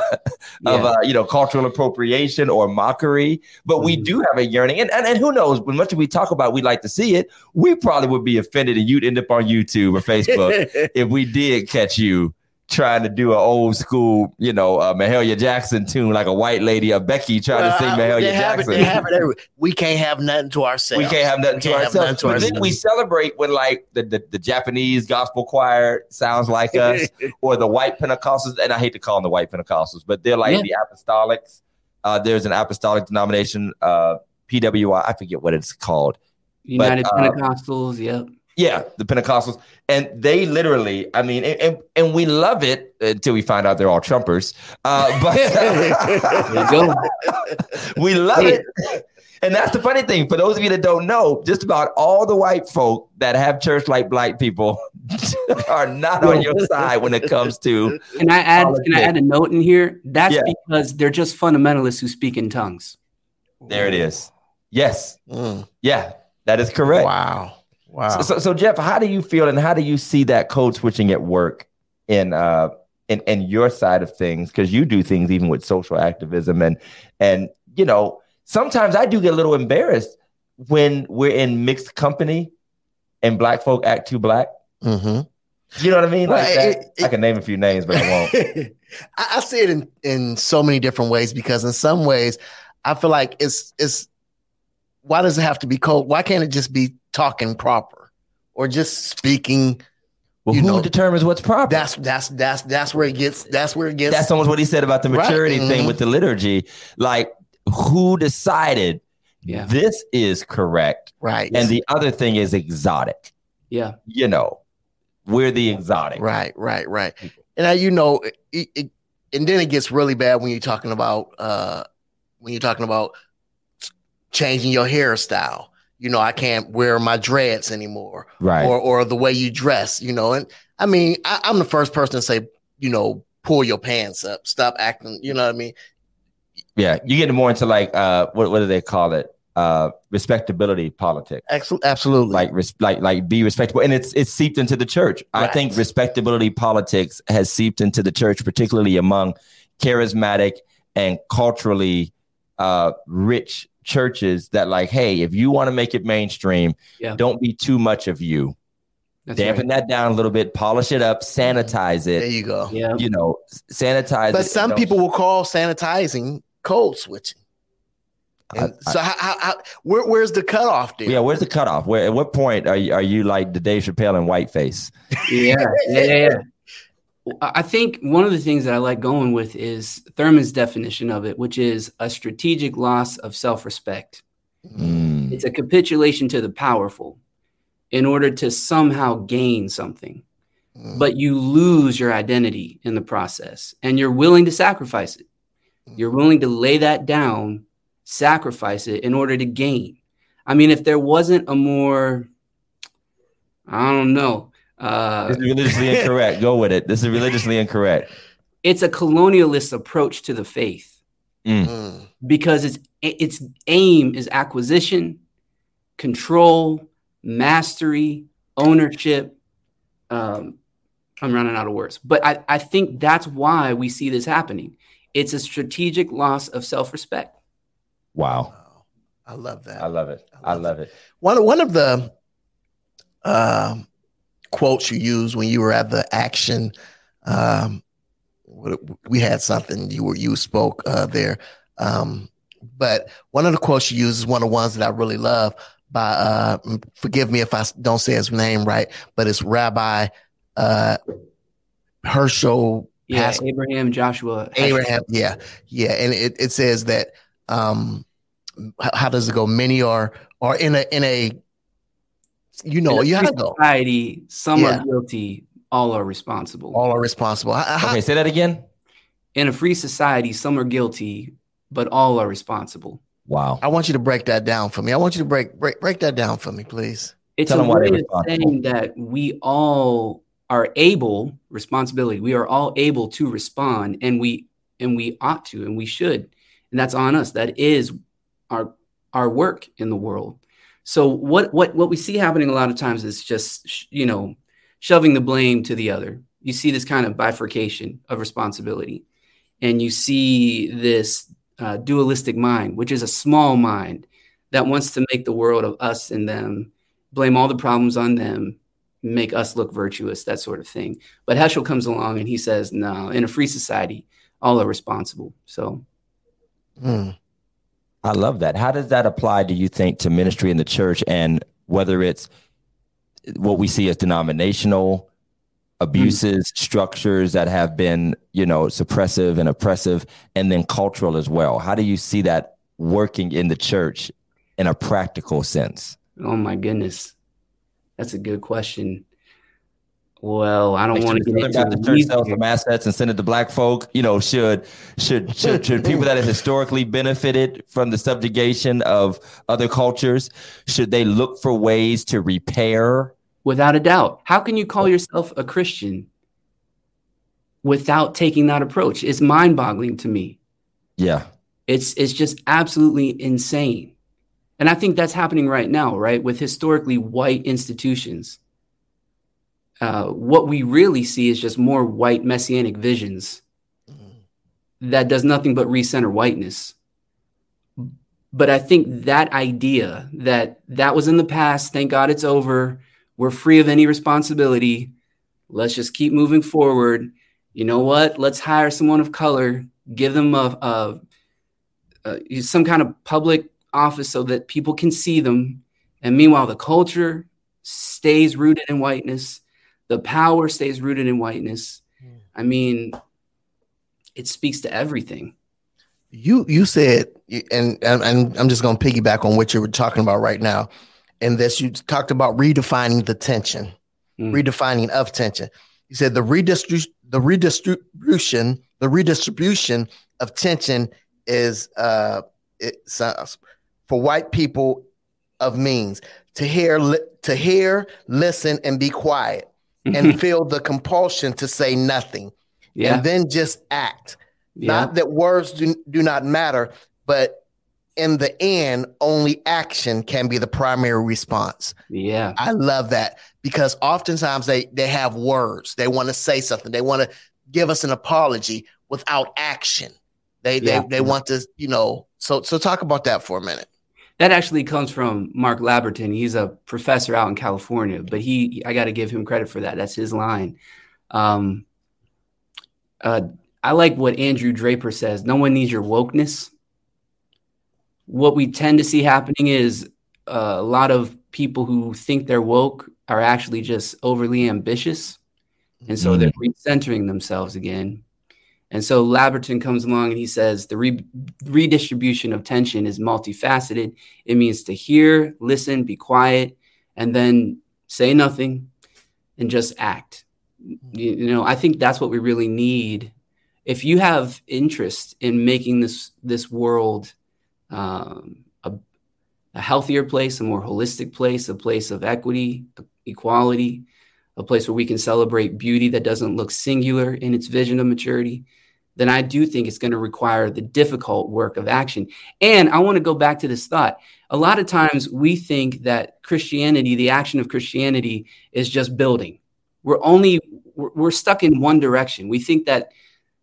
yeah. of uh, you know, cultural appropriation or mockery. But mm-hmm. we do have a yearning. And, and and who knows, as much as we talk about we'd like to see it, we probably would be offended and you'd end up on YouTube or Facebook if we did catch you trying to do an old school, you know, uh, Mahalia Jackson tune, like a white lady, a Becky trying well, to sing Mahalia Jackson. It, they have it every, we can't have nothing to ourselves. We can't have nothing, to, ourselves. Have nothing to ourselves. But then we celebrate when, like, the, the, the Japanese gospel choir sounds like us, or the white Pentecostals, and I hate to call them the white Pentecostals, but they're like yeah. the apostolics. Uh, there's an apostolic denomination, uh, P W I, I forget what it's called. United but, uh, Pentecostals, yep. Yeah, the Pentecostals. And they literally, I mean, and, and, and we love it until we find out they're all Trumpers. Uh, but we love it. And that's the funny thing. For those of you that don't know, just about all the white folk that have church like black people are not on your side when it comes to. Can I add, can I add a note in here? That's yeah. because they're just fundamentalists who speak in tongues. There it is. Yes. Mm. Yeah, that is correct. Wow. Wow. So, so, so, Jeff, how do you feel and how do you see that code switching at work in uh in, in your side of things? Because you do things even with social activism. And, and you know, sometimes I do get a little embarrassed when we're in mixed company and black folk act too black. Mm-hmm. You know what I mean? Like well, it, that. It, I can name a few names, but I won't. I, I see it in, in so many different ways, because in some ways I feel like it's it's. Why does it have to be code? Why can't it just be talking proper or just speaking? Well, you who know, determines what's proper? That's that's that's that's where it gets. That's where it gets. That's almost what he said about the maturity right. thing mm-hmm. with the liturgy. Like, who decided yeah. this is correct? Right. And the other thing is exotic. Yeah. You know, we're the exotic. Right, right, right. And now, you know, it, it, and then it gets really bad when you're talking about uh, when you're talking about. changing your hairstyle. You know, I can't wear my dreads anymore. Right. Or or the way you dress, you know. And I mean, I, I'm the first person to say, you know, pull your pants up. Stop acting, you know what I mean? Yeah. You get more into like, uh, what, what do they call it? Uh, respectability politics. Absolutely. Like, res- like, like be respectable. And it's it's seeped into the church. Right. I think respectability politics has seeped into the church, particularly among charismatic and culturally uh, rich churches that like, hey, if you want to make it mainstream, yeah. don't be too much of you. That's dampen right. that down a little bit, polish it up, sanitize it. There you go. Yeah. You know, sanitize but it. But some people will call sanitizing code switching. I, I, so how, how, how, where, where's the cutoff there? Yeah, where's the cutoff? Where at what point are you, are you like the Dave Chappelle in whiteface? Yeah, yeah, yeah. yeah. I think one of the things that I like going with is Thurman's definition of it, which is a strategic loss of self-respect. Mm. It's a capitulation to the powerful in order to somehow gain something, mm. but you lose your identity in the process, and you're willing to sacrifice it. You're willing to lay that down, sacrifice it in order to gain. I mean, if there wasn't a more, I don't know, Uh, this is religiously incorrect. Go with it. This is religiously incorrect. It's a colonialist approach to the faith. mm. because its its aim is acquisition, control, mastery, ownership. Um, I'm running out of words, but I, I think that's why we see this happening. It's a strategic loss of self-respect. Wow. Wow. I love that. I love it. I love, I love it. it. One, one of the um, quotes you used when you were at the action, um, we had something you were, you spoke uh, there. Um, but one of the quotes you used is one of the ones that I really love by, uh, forgive me if I don't say his name right, but it's Rabbi uh, Herschel. Yeah, Pascal. Abraham Joshua. Abraham, yeah. Yeah, and it, it says that, um, how, how does it go? Many are, are in a, in a, you know, in you have to society, some yeah. are guilty, all are responsible. All are responsible. I, I, okay, say that again. In a free society, some are guilty, but all are responsible. Wow. I want you to break that down for me. I want you to break break, break that down for me, please. It's Tell a way of saying that we all are able, responsibility, we are all able to respond, and we and we ought to, and we should. And that's on us. That is our our work in the world. So what what what we see happening a lot of times is just, you know, shoving the blame to the other. You see this kind of bifurcation of responsibility, and you see this uh, dualistic mind, which is a small mind that wants to make the world of us and them, blame all the problems on them, make us look virtuous, that sort of thing. But Heschel comes along and he says, no, in a free society, all are responsible. So. Mm. I love that. How does that apply, do you think, to ministry in the church, and whether it's what we see as denominational abuses, mm-hmm. structures that have been, you know, suppressive and oppressive, and then cultural as well? How do you see that working in the church in a practical sense? Oh, my goodness. That's a good question. Well, I don't Make want to get into the church sells some assets and send it to black folk. You know, should should should, should people that have historically benefited from the subjugation of other cultures, should they look for ways to repair? Without a doubt. How can you call yourself a Christian without taking that approach? It's mind-boggling to me. Yeah. It's it's just absolutely insane. And I think that's happening right now, right, with historically white institutions. Uh, what we really see is just more white messianic visions that does nothing but recenter whiteness. But I think that idea that that was in the past, thank God it's over, we're free of any responsibility, let's just keep moving forward. You know what? Let's hire someone of color, give them a, a, a some kind of public office so that people can see them. And meanwhile, the culture stays rooted in whiteness. The power stays rooted in whiteness. I mean, it speaks to everything. You you said, and, and, and I'm just going to piggyback on what you were talking about right now, and that you talked about redefining the tension, mm. redefining of tension. You said the redistribution, the redistribution, the redistribution of tension is uh, it's, uh, for white people of means to hear, li- to hear, listen, and be quiet. And feel the compulsion to say nothing, yeah. and then just act. Yeah. Not that words do, do not matter, but in the end, only action can be the primary response. Yeah, I love that, because oftentimes they they have words. They want to say something. They want to give us an apology without action. They they yeah. they want to, you know. So so talk about that for a minute. That actually comes from Mark Laberton. He's a professor out in California, but he, I got to give him credit for that. That's his line. Um, uh, I like what Andrew Draper says. No one needs your wokeness. What we tend to see happening is uh, a lot of people who think they're woke are actually just overly ambitious. And so mm-hmm. they're recentering themselves again. And so Laberton comes along and he says the re- redistribution of tension is multifaceted. It means to hear, listen, be quiet, and then say nothing and just act. You, you know, I think that's what we really need. If you have interest in making this this world um, a, a healthier place, a more holistic place, a place of equity, equality, a place where we can celebrate beauty that doesn't look singular in its vision of maturity, then I do think it's going to require the difficult work of action. And I want to go back to this thought. A lot of times we think that Christianity, the action of Christianity, is just building. We're only, we're stuck in one direction. We think that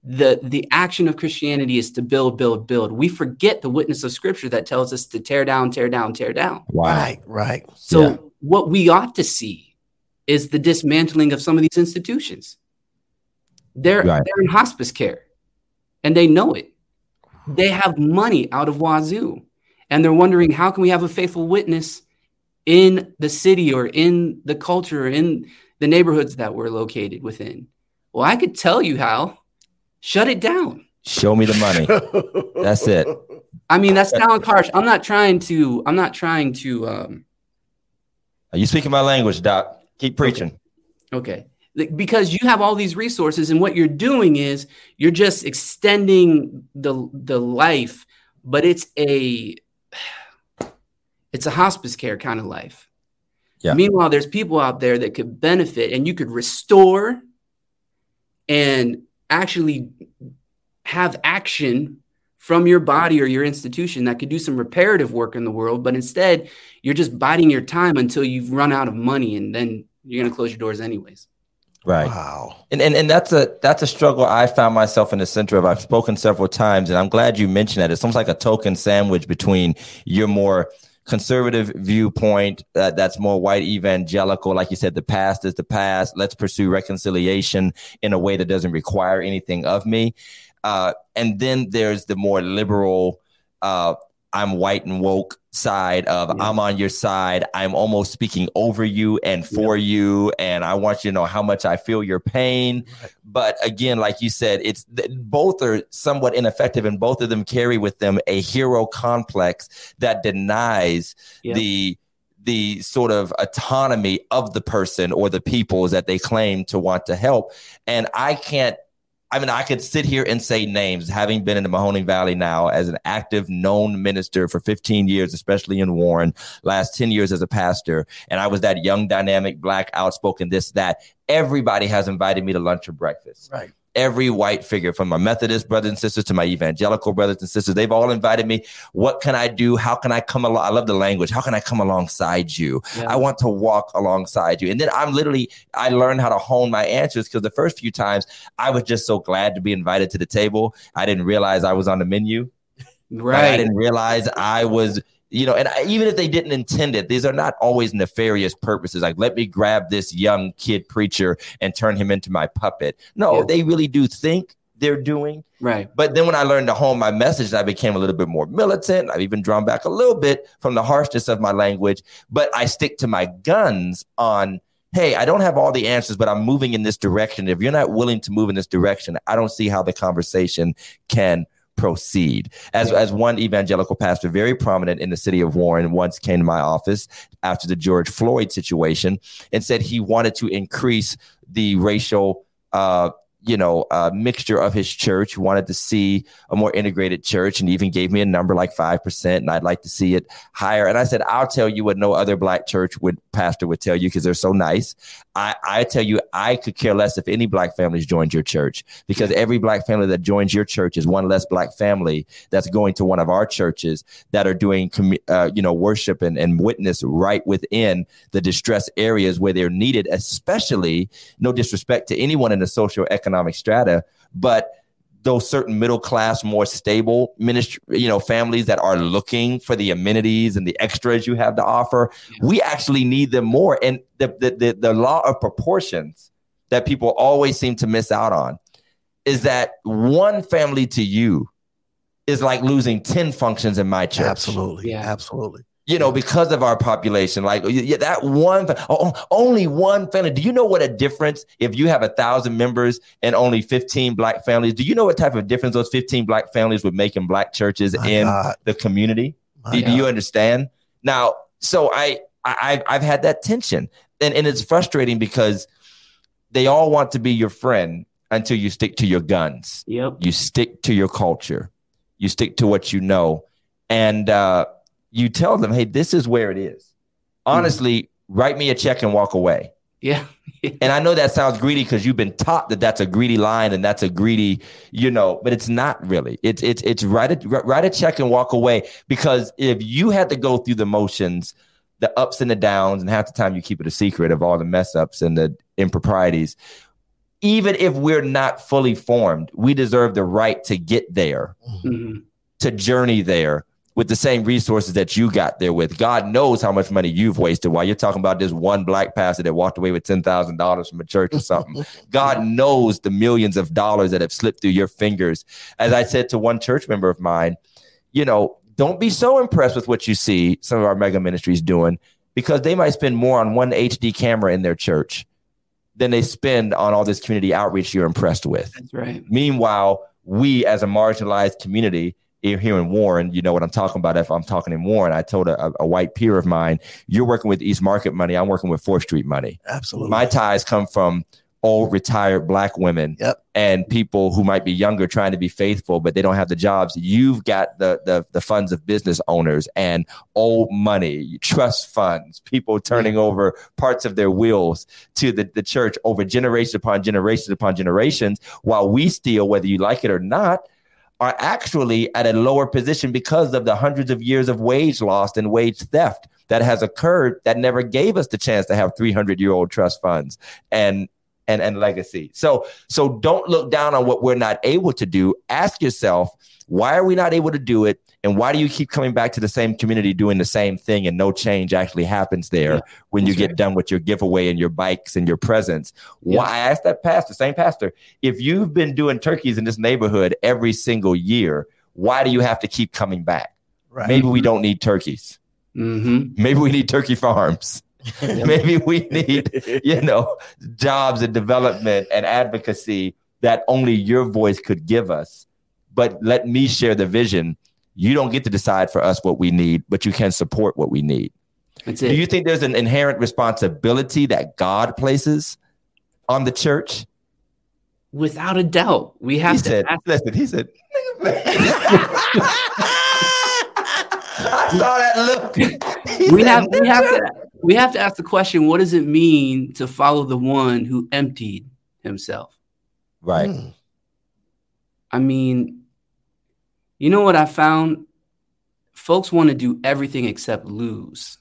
the the action of Christianity is to build, build, build. We forget the witness of Scripture that tells us to tear down, tear down, tear down. Wow. Right, right. So yeah. What we ought to see is the dismantling of some of these institutions. They're, right. they're in hospice care. And they know it. They have money out of wazoo. And they're wondering, how can we have a faithful witness in the city or in the culture, or in the neighborhoods that we're located within? Well, I could tell you how. Shut it down. Show me the money. That's it. I mean, that sounds harsh. I'm not trying to, I'm not trying to. Um... Are you speaking my language, Doc? Keep preaching. Okay. okay. Because you have all these resources, and what you're doing is you're just extending the the life, but it's a it's a hospice care kind of life. Yeah. Meanwhile, there's people out there that could benefit, and you could restore and actually have action from your body or your institution that could do some reparative work in the world. But instead, you're just biding your time until you've run out of money, and then you're going to close your doors anyways. Right. Wow. And, and and that's a that's a struggle I found myself in the center of. I've spoken several times, and I'm glad you mentioned that. It's almost like a token sandwich between your more conservative viewpoint uh, that's more white evangelical. Like you said, the past is the past. Let's pursue reconciliation in a way that doesn't require anything of me. Uh, and then there's the more liberal uh I'm white and woke side of yeah. I'm on your side. I'm almost speaking over you and for yeah. you. And I want you to know how much I feel your pain. Right. But again, like you said, it's both are somewhat ineffective, and both of them carry with them a hero complex that denies yeah. the the sort of autonomy of the person or the peoples that they claim to want to help. And I can't I mean, I could sit here and say names, having been in the Mahoning Valley now as an active known minister for fifteen years, especially in Warren, last ten years as a pastor. And I was that young, dynamic, black, outspoken, this, that. Everybody has invited me to lunch or breakfast. Right. Every white figure, from my Methodist brothers and sisters to my evangelical brothers and sisters, they've all invited me. What can I do? How can I come along? I love the language. How can I come alongside you? Yeah. I want to walk alongside you. And then I'm literally, I learned how to hone my answers, because the first few times I was just so glad to be invited to the table. I didn't realize I was on the menu. Right. I didn't realize I was... You know, and I, even if they didn't intend it, these are not always nefarious purposes. Like, let me grab this young kid preacher and turn him into my puppet. No, yeah. they really do think they're doing. Right. But then when I learned to hone my message, I became a little bit more militant. I've even drawn back a little bit from the harshness of my language. But I stick to my guns on, hey, I don't have all the answers, but I'm moving in this direction. If you're not willing to move in this direction, I don't see how the conversation can proceed. As as one evangelical pastor, very prominent in the city of Warren, once came to my office after the George Floyd situation and said he wanted to increase the racial, uh, you know, uh, mixture of his church. He wanted to see a more integrated church, and even gave me a number like five percent, and I'd like to see it higher. And I said, I'll tell you what no other black church would pastor would tell you, because they're so nice. I, I tell you, I could care less if any black families joined your church, because every black family that joins your church is one less black family that's going to one of our churches that are doing, uh, you know, worship and, and witness right within the distressed areas where they're needed, especially, no disrespect to anyone in the socioeconomic strata, but those certain middle class, more stable ministry, you know, families that are looking for the amenities and the extras you have to offer. Yeah. We actually need them more. And the, the the the law of proportions that people always seem to miss out on is that one family to you is like losing ten functions in my church. Absolutely. Yeah, absolutely. You know, because of our population, like yeah, that one, oh, only one family. Do you know what a difference if you have a thousand members and only fifteen black families? Do you know what type of difference those fifteen black families would make in black churches My in God. the community? Do, do you understand? Now, so I, I, I've had that tension, and and it's frustrating because they all want to be your friend until you stick to your guns. Yep. You stick to your culture. You stick to what you know, and uh, you tell them, hey, this is where it is. Honestly, mm-hmm. write me a check and walk away. Yeah. And I know that sounds greedy because you've been taught that that's a greedy line and that's a greedy, you know, but it's not really. It's it's it's write a, write a check and walk away, because if you had to go through the motions, the ups and the downs, and half the time you keep it a secret of all the mess ups and the improprieties, even if we're not fully formed, we deserve the right to get there, mm-hmm. to journey there with the same resources that you got there with. God knows how much money you've wasted while you're talking about this one black pastor that walked away with ten thousand dollars from a church or something. God knows the millions of dollars that have slipped through your fingers. As I said to one church member of mine, you know, don't be so impressed with what you see some of our mega ministries doing, because they might spend more on one H D camera in their church than they spend on all this community outreach you're impressed with. That's right. Meanwhile, we as a marginalized community here in Warren, you know what I'm talking about. If I'm talking in Warren, I told a, a white peer of mine, you're working with East Market money. I'm working with fourth Street money. Absolutely. My ties come from old retired black women yep. and people who might be younger trying to be faithful, but they don't have the jobs. You've got the, the, the funds of business owners and old money, trust funds, people turning yeah. over parts of their wills to the, the church over generation upon generations upon generations, while we still, whether you like it or not, are actually at a lower position because of the hundreds of years of wage loss and wage theft that has occurred, that never gave us the chance to have three hundred year old trust funds and and and legacy. So so don't look down on what we're not able to do. Ask yourself, why are we not able to do it? And why do you keep coming back to the same community doing the same thing and no change actually happens there yeah, when you get right. done with your giveaway and your bikes and your presents? Yeah. Why? I asked that pastor, same pastor, if you've been doing turkeys in this neighborhood every single year, why do you have to keep coming back? Right. Maybe we don't need turkeys. Mm-hmm. Maybe we need turkey farms. Maybe we need, you know, jobs and development and advocacy that only your voice could give us. But let me share the vision. You don't get to decide for us what we need, but you can support what we need. That's it. Do you think there's an inherent responsibility that God places on the church? Without a doubt. We have he to said, ask- listen, he said, I saw that look. He we said, have we have to we have to ask the question, what does it mean to follow the one who emptied himself? Right. Hmm. I mean, you know what I found? Folks want to do everything except lose.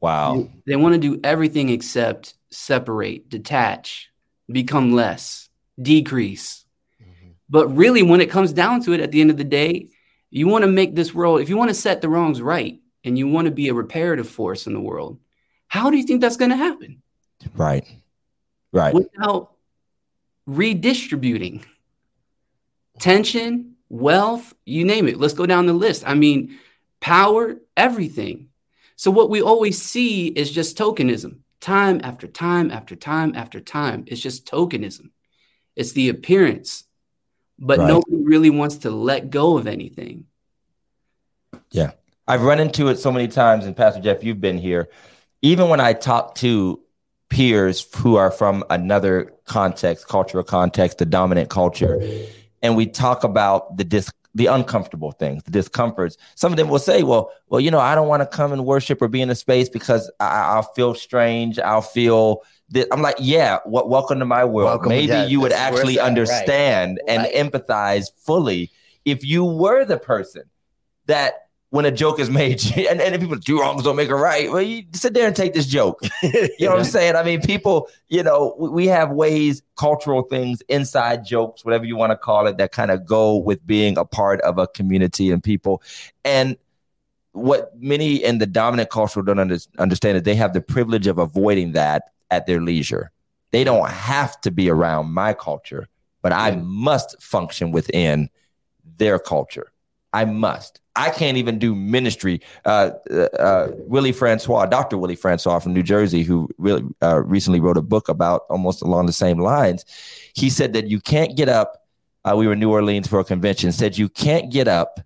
Wow. They, they want to do everything except separate, detach, become less, decrease. Mm-hmm. But really, when it comes down to it, at the end of the day, you want to make this world, if you want to set the wrongs right and you want to be a reparative force in the world, how do you think that's going to happen? Right. Right. Without redistributing tension, wealth, you name it. Let's go down the list. I mean, power, everything. So what we always see is just tokenism, time after time after time after time. It's just tokenism. It's the appearance, but right. nobody really wants to let go of anything. Yeah. I've run into it so many times, and Pastor Jeff, you've been here. Even when I talk to peers who are from another context, cultural context, the dominant culture, and we talk about the dis- the uncomfortable things, the discomforts. Some of them will say, well, well, you know, I don't want to come and worship or be in a space because I- I'll feel strange. I'll feel that. I'm like, yeah, w- welcome to my world. Welcome, Maybe yeah, you would actually understand right. and right. empathize fully if you were the person that when a joke is made and, and people do wrongs don't make it right. Well, you sit there and take this joke. You know yeah. what I'm saying? I mean, people, you know, we, we have ways, cultural things, inside jokes, whatever you want to call it, that kind of go with being a part of a community and people. And what many in the dominant culture don't under, understand is they have the privilege of avoiding that at their leisure. They don't have to be around my culture, but I must function within their culture. I must. I can't even do ministry. Uh, uh, Willie Francois, Doctor Willie Francois from New Jersey, who really uh, recently wrote a book about almost along the same lines. He said that you can't get up. Uh, we were in New Orleans for a convention, said you can't get up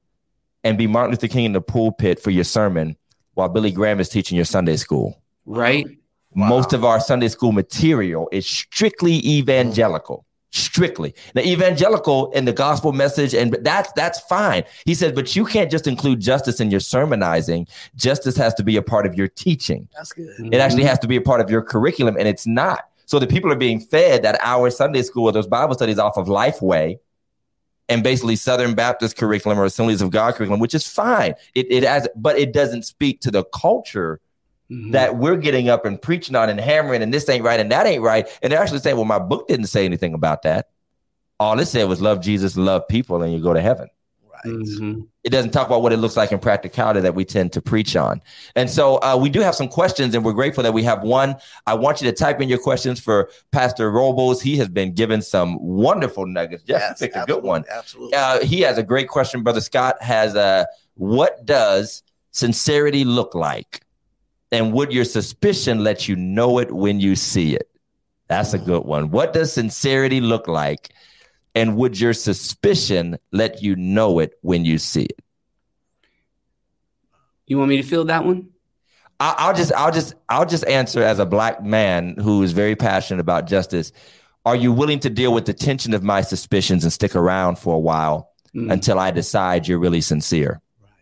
and be Martin Luther King in the pulpit for your sermon while Billy Graham is teaching your Sunday school. Right. Wow. Most of our Sunday school material is strictly evangelical. Mm. strictly. Now, evangelical and the gospel message, and that's that's fine. He said, but you can't just include justice in your sermonizing. Justice has to be a part of your teaching. That's good. It actually has to be a part of your curriculum, and it's not. So the people are being fed that our Sunday school or those Bible studies off of Lifeway and basically Southern Baptist curriculum or Assemblies of God curriculum, which is fine. It it has, but it doesn't speak to the culture mm-hmm. that we're getting up and preaching on and hammering and this ain't right and that ain't right. And they're actually saying, well, my book didn't say anything about that. All it said was love Jesus, love people, and you go to heaven. Right. Mm-hmm. It doesn't talk about what it looks like in practicality that we tend to preach on. And so uh, we do have some questions, and we're grateful that we have one. I want you to type in your questions for Pastor Robles. He has been given some wonderful nuggets. Jeff, yes, picked a good one. Absolutely. Uh, he has a great question. Brother Scott has, uh, what does sincerity look like? And would your suspicion let you know it when you see it? That's a good one. What does sincerity look like? And would your suspicion let you know it when you see it? You want me to field that one? I, I'll just, I'll just, I'll just answer as a black man who is very passionate about justice. Are you willing to deal with the tension of my suspicions and stick around for a while mm. until I decide you're really sincere? Right.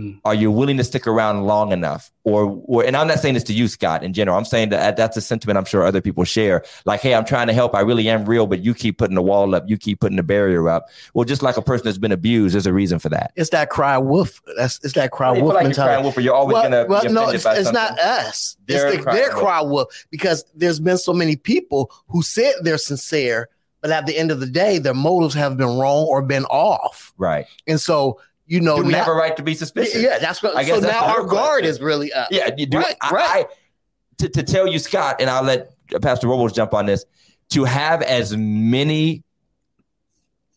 Mm. Are you willing to stick around long enough? Or, or, and I'm not saying this to you, Scott, in general. I'm saying that that's a sentiment I'm sure other people share. Like, hey, I'm trying to help. I really am real, but you keep putting the wall up. You keep putting the barrier up. Well, just like a person that's been abused, there's a reason for that. It's that cry wolf. That's it's that cry wolf like mentality. You're crying wolf, or you're always well, gonna. Well, be no, it's, by it's not us. They're it's the, cry, their cry wolf. wolf because there's been so many people who said they're sincere, but at the end of the day, their motives have been wrong or been off. Right, and so. You know, do we now, have a right to be suspicious? Yeah, that's what. I guess so that's now our guard question. Is really up. Yeah, you do. Right, I, right. I, to, to tell you, Scott, and I'll let Pastor Robles jump on this. To have as many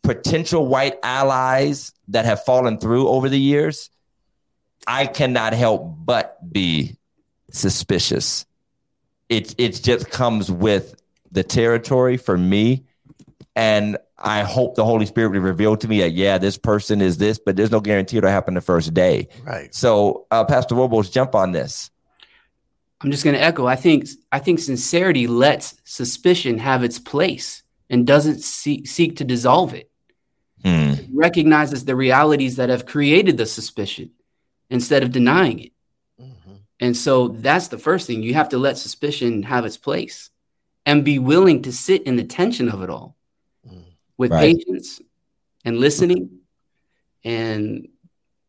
potential white allies that have fallen through over the years, I cannot help but be suspicious. It it just comes with the territory for me, and. I hope the Holy Spirit would reveal to me that, yeah, this person is this, but there's no guarantee it'll happen the first day. Right. So uh, Pastor Robles, jump on this. I'm just going to echo. I think I think sincerity lets suspicion have its place and doesn't see, seek to dissolve it. Hmm. It recognizes the realities that have created the suspicion instead of denying it. Mm-hmm. And so that's the first thing. You have to let suspicion have its place and be willing to sit in the tension of it all. With right. patience and listening and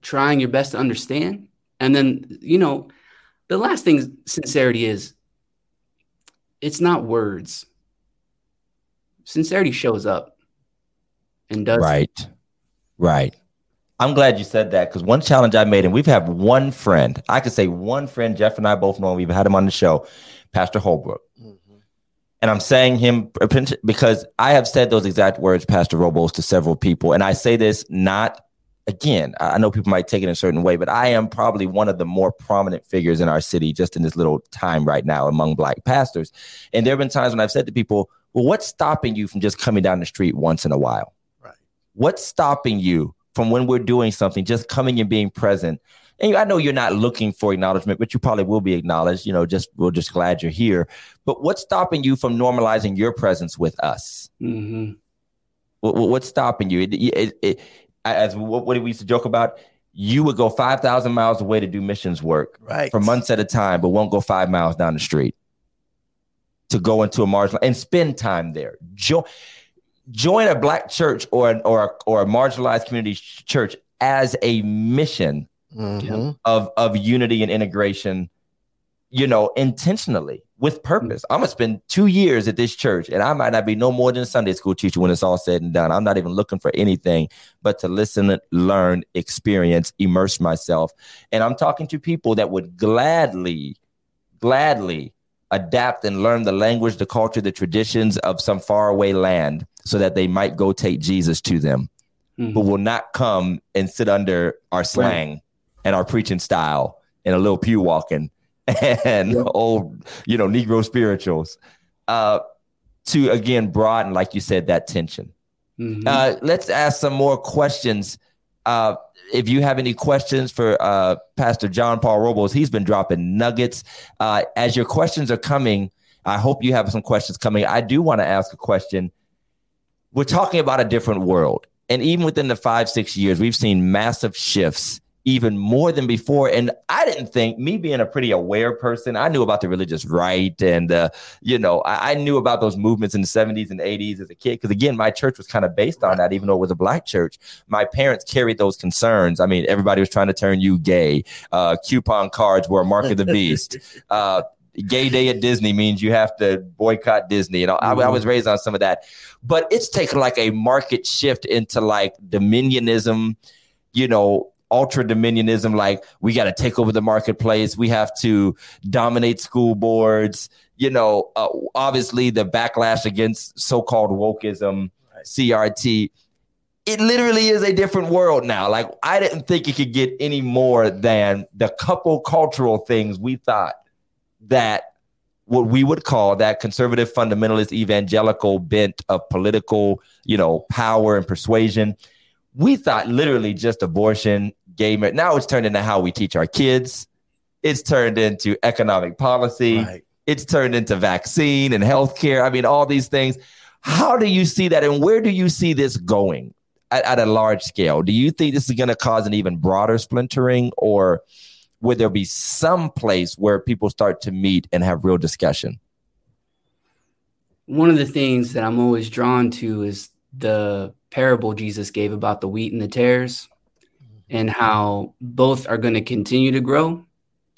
trying your best to understand. And then, you know, the last thing sincerity is, it's not words. Sincerity shows up and does. Right. Right. I'm glad you said that, because one challenge I made, and we've had one friend, I could say one friend, Jeff and I both know him, we've had him on the show, Pastor Holbrook. And I'm saying him because I have said those exact words, Pastor Robles, to several people. And I say this not, again, I know people might take it a certain way, but I am probably one of the more prominent figures in our city just in this little time right now among black pastors. And there have been times when I've said to people, well, what's stopping you from just coming down the street once in a while? Right. What's stopping you from when we're doing something, just coming and being present? And I know you're not looking for acknowledgement, but you probably will be acknowledged. You know, just we're just glad you're here. But what's stopping you from normalizing your presence with us? Mm-hmm. What, what's stopping you? It, it, it, as what, what did we used to joke about? You would go five thousand miles away to do missions work right. for months at a time, but won't go five miles down the street to go into a marginal and spend time there. Jo- join a black church or an, or a, or a marginalized community church as a mission. Mm-hmm. Of of unity and integration, you know, intentionally with purpose. I'm gonna spend two years at this church, and I might not be no more than a Sunday school teacher when it's all said and done. I'm not even looking for anything but to listen, learn, experience, immerse myself. And I'm talking to people that would gladly, gladly adapt and learn the language, the culture, the traditions of some faraway land, so that they might go take Jesus to them, mm-hmm. but will not come and sit under our slang. Right. And our preaching style and a little pew walking and yep. old, you know, Negro spirituals uh, to, again, broaden, like you said, that tension. Mm-hmm. Uh, let's ask some more questions. Uh, if you have any questions for uh, Pastor Jon Paul Robles, he's been dropping nuggets. Uh, as your questions are coming, I hope you have some questions coming. I do want to ask a question. we're talking about a different world. And even within the five, six years, we've seen massive shifts, even more than before. And I didn't think, me being a pretty aware person, I knew about the religious right. And, uh, you know, I, I knew about those movements in the seventies and eighties as a kid. Because, again, my church was kind of based on that, even though it was a black church. My parents carried those concerns. I mean, everybody was trying to turn you gay. Uh, coupon cards were a mark of the beast. Uh, gay day at Disney means you have to boycott Disney. You know, I, I was raised on some of that. But it's taken like a market shift into like dominionism, you know, ultra dominionism. Like, we got to take over the marketplace. We have to dominate school boards. You know, uh, obviously the backlash against so-called wokeism, C R T. It literally is a different world now. Like, I didn't think it could get any more than the couple cultural things we thought that what we would call that conservative fundamentalist evangelical bent of political, you know, power and persuasion. We thought literally just abortion, gay marriage. Now it's turned into how we teach our kids. It's turned into economic policy. Right. It's turned into vaccine and healthcare. I mean, all these things. How do you see that? And where do you see this going at, at a large scale? Do you think this is going to cause an even broader splintering, or would there be some place where people start to meet and have real discussion? One of the things that I'm always drawn to is the parable Jesus gave about the wheat and the tares, and how both are going to continue to grow.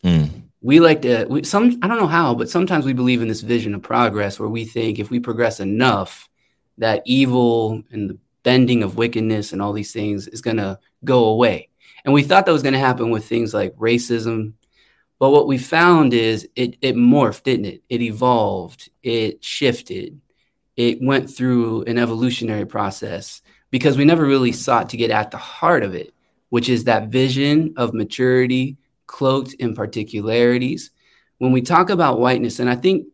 Mm. We like to, we, some, I don't know how, but sometimes we believe in this vision of progress where we think if we progress enough, that evil and the bending of wickedness and all these things is going to go away. And we thought that was going to happen with things like racism. But what we found is it, it morphed, didn't it? It evolved. It shifted. It went through an evolutionary process, because we never really sought to get at the heart of it, which is that vision of maturity cloaked in particularities. When we talk about whiteness, and I think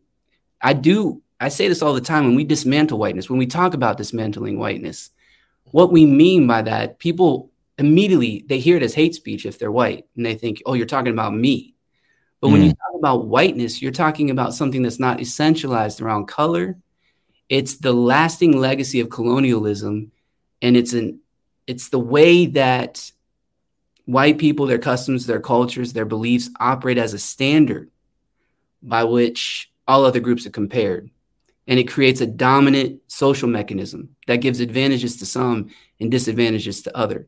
I do, I say this all the time, when we dismantle whiteness, when we talk about dismantling whiteness, what we mean by that, people immediately, they hear it as hate speech if they're white, and they think, oh, you're talking about me. But mm. when you talk about whiteness, you're talking about something that's not essentialized around color. It's the lasting legacy of colonialism, and it's an it's the way that white people, their customs, their cultures, their beliefs operate as a standard by which all other groups are compared. And it creates a dominant social mechanism that gives advantages to some and disadvantages to other.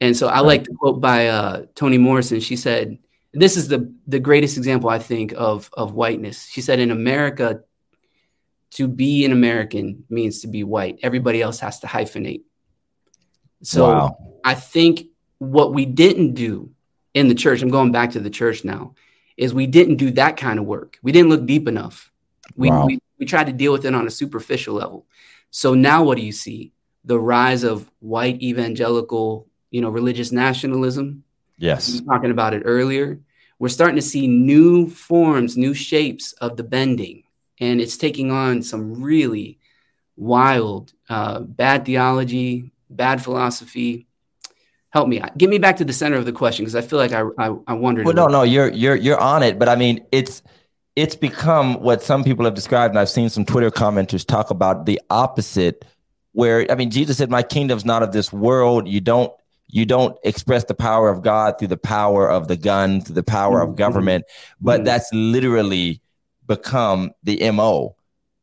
And so I like to quote by uh, Toni Morrison. She said, this is the, the greatest example, I think, of, of whiteness. She said, in America, to be an American means to be white. Everybody else has to hyphenate. So wow. I think what we didn't do in the church, I'm going back to the church now, is we didn't do that kind of work. We didn't look deep enough. We, wow. we, we tried to deal with it on a superficial level. So now what do you see? The rise of white evangelical, you know, religious nationalism. Yes. We were talking about it earlier. We're starting to see new forms, new shapes of the bending. And it's taking on some really wild, uh, bad theology, bad philosophy. Help me. Get me back to the center of the question, because I feel like I I, I wondered. Well, no, no, you're you're you're on it. But I mean, it's it's become what some people have described, and I've seen some Twitter commenters talk about the opposite, where, I mean, Jesus said, my kingdom's not of this world. You don't You don't express the power of God through the power of the gun, through the power mm-hmm. of government. But mm-hmm. that's literally become the M O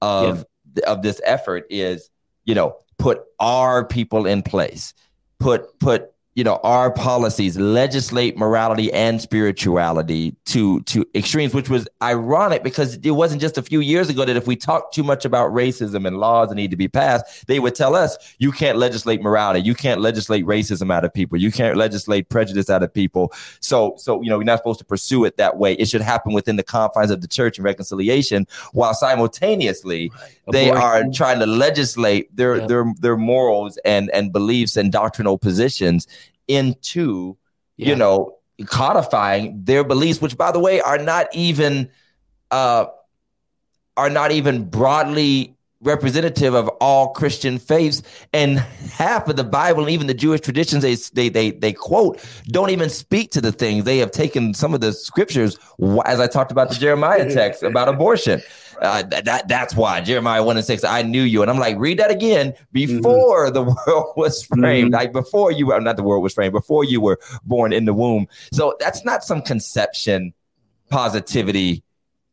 of, yeah. of this effort is, you know, put our people in place, put, put, you know, our policies, legislate morality and spirituality to, to extremes, which was ironic because it wasn't just a few years ago that if we talked too much about racism and laws that need to be passed, they would tell us, you can't legislate morality. You can't legislate racism out of people. You can't legislate prejudice out of people. So, so, you know, we're not supposed to pursue it that way. It should happen within the confines of the church and reconciliation, while simultaneously right. they are trying to legislate their, yeah. their, their morals and, and beliefs and doctrinal positions into, yeah. you know, codifying their beliefs, which, by the way, are not even uh, are not even broadly representative of all Christian faiths, and half of the Bible and even the Jewish traditions they they they they quote don't even speak to the things. They have taken some of the scriptures, as I talked about the Jeremiah text about abortion. Uh, that that's why Jeremiah one and six, I knew you, and I'm like, read that again. Before mm-hmm. the world was framed, mm-hmm. like before you were, not the world was framed, before you were born in the womb. So that's not some conception positivity,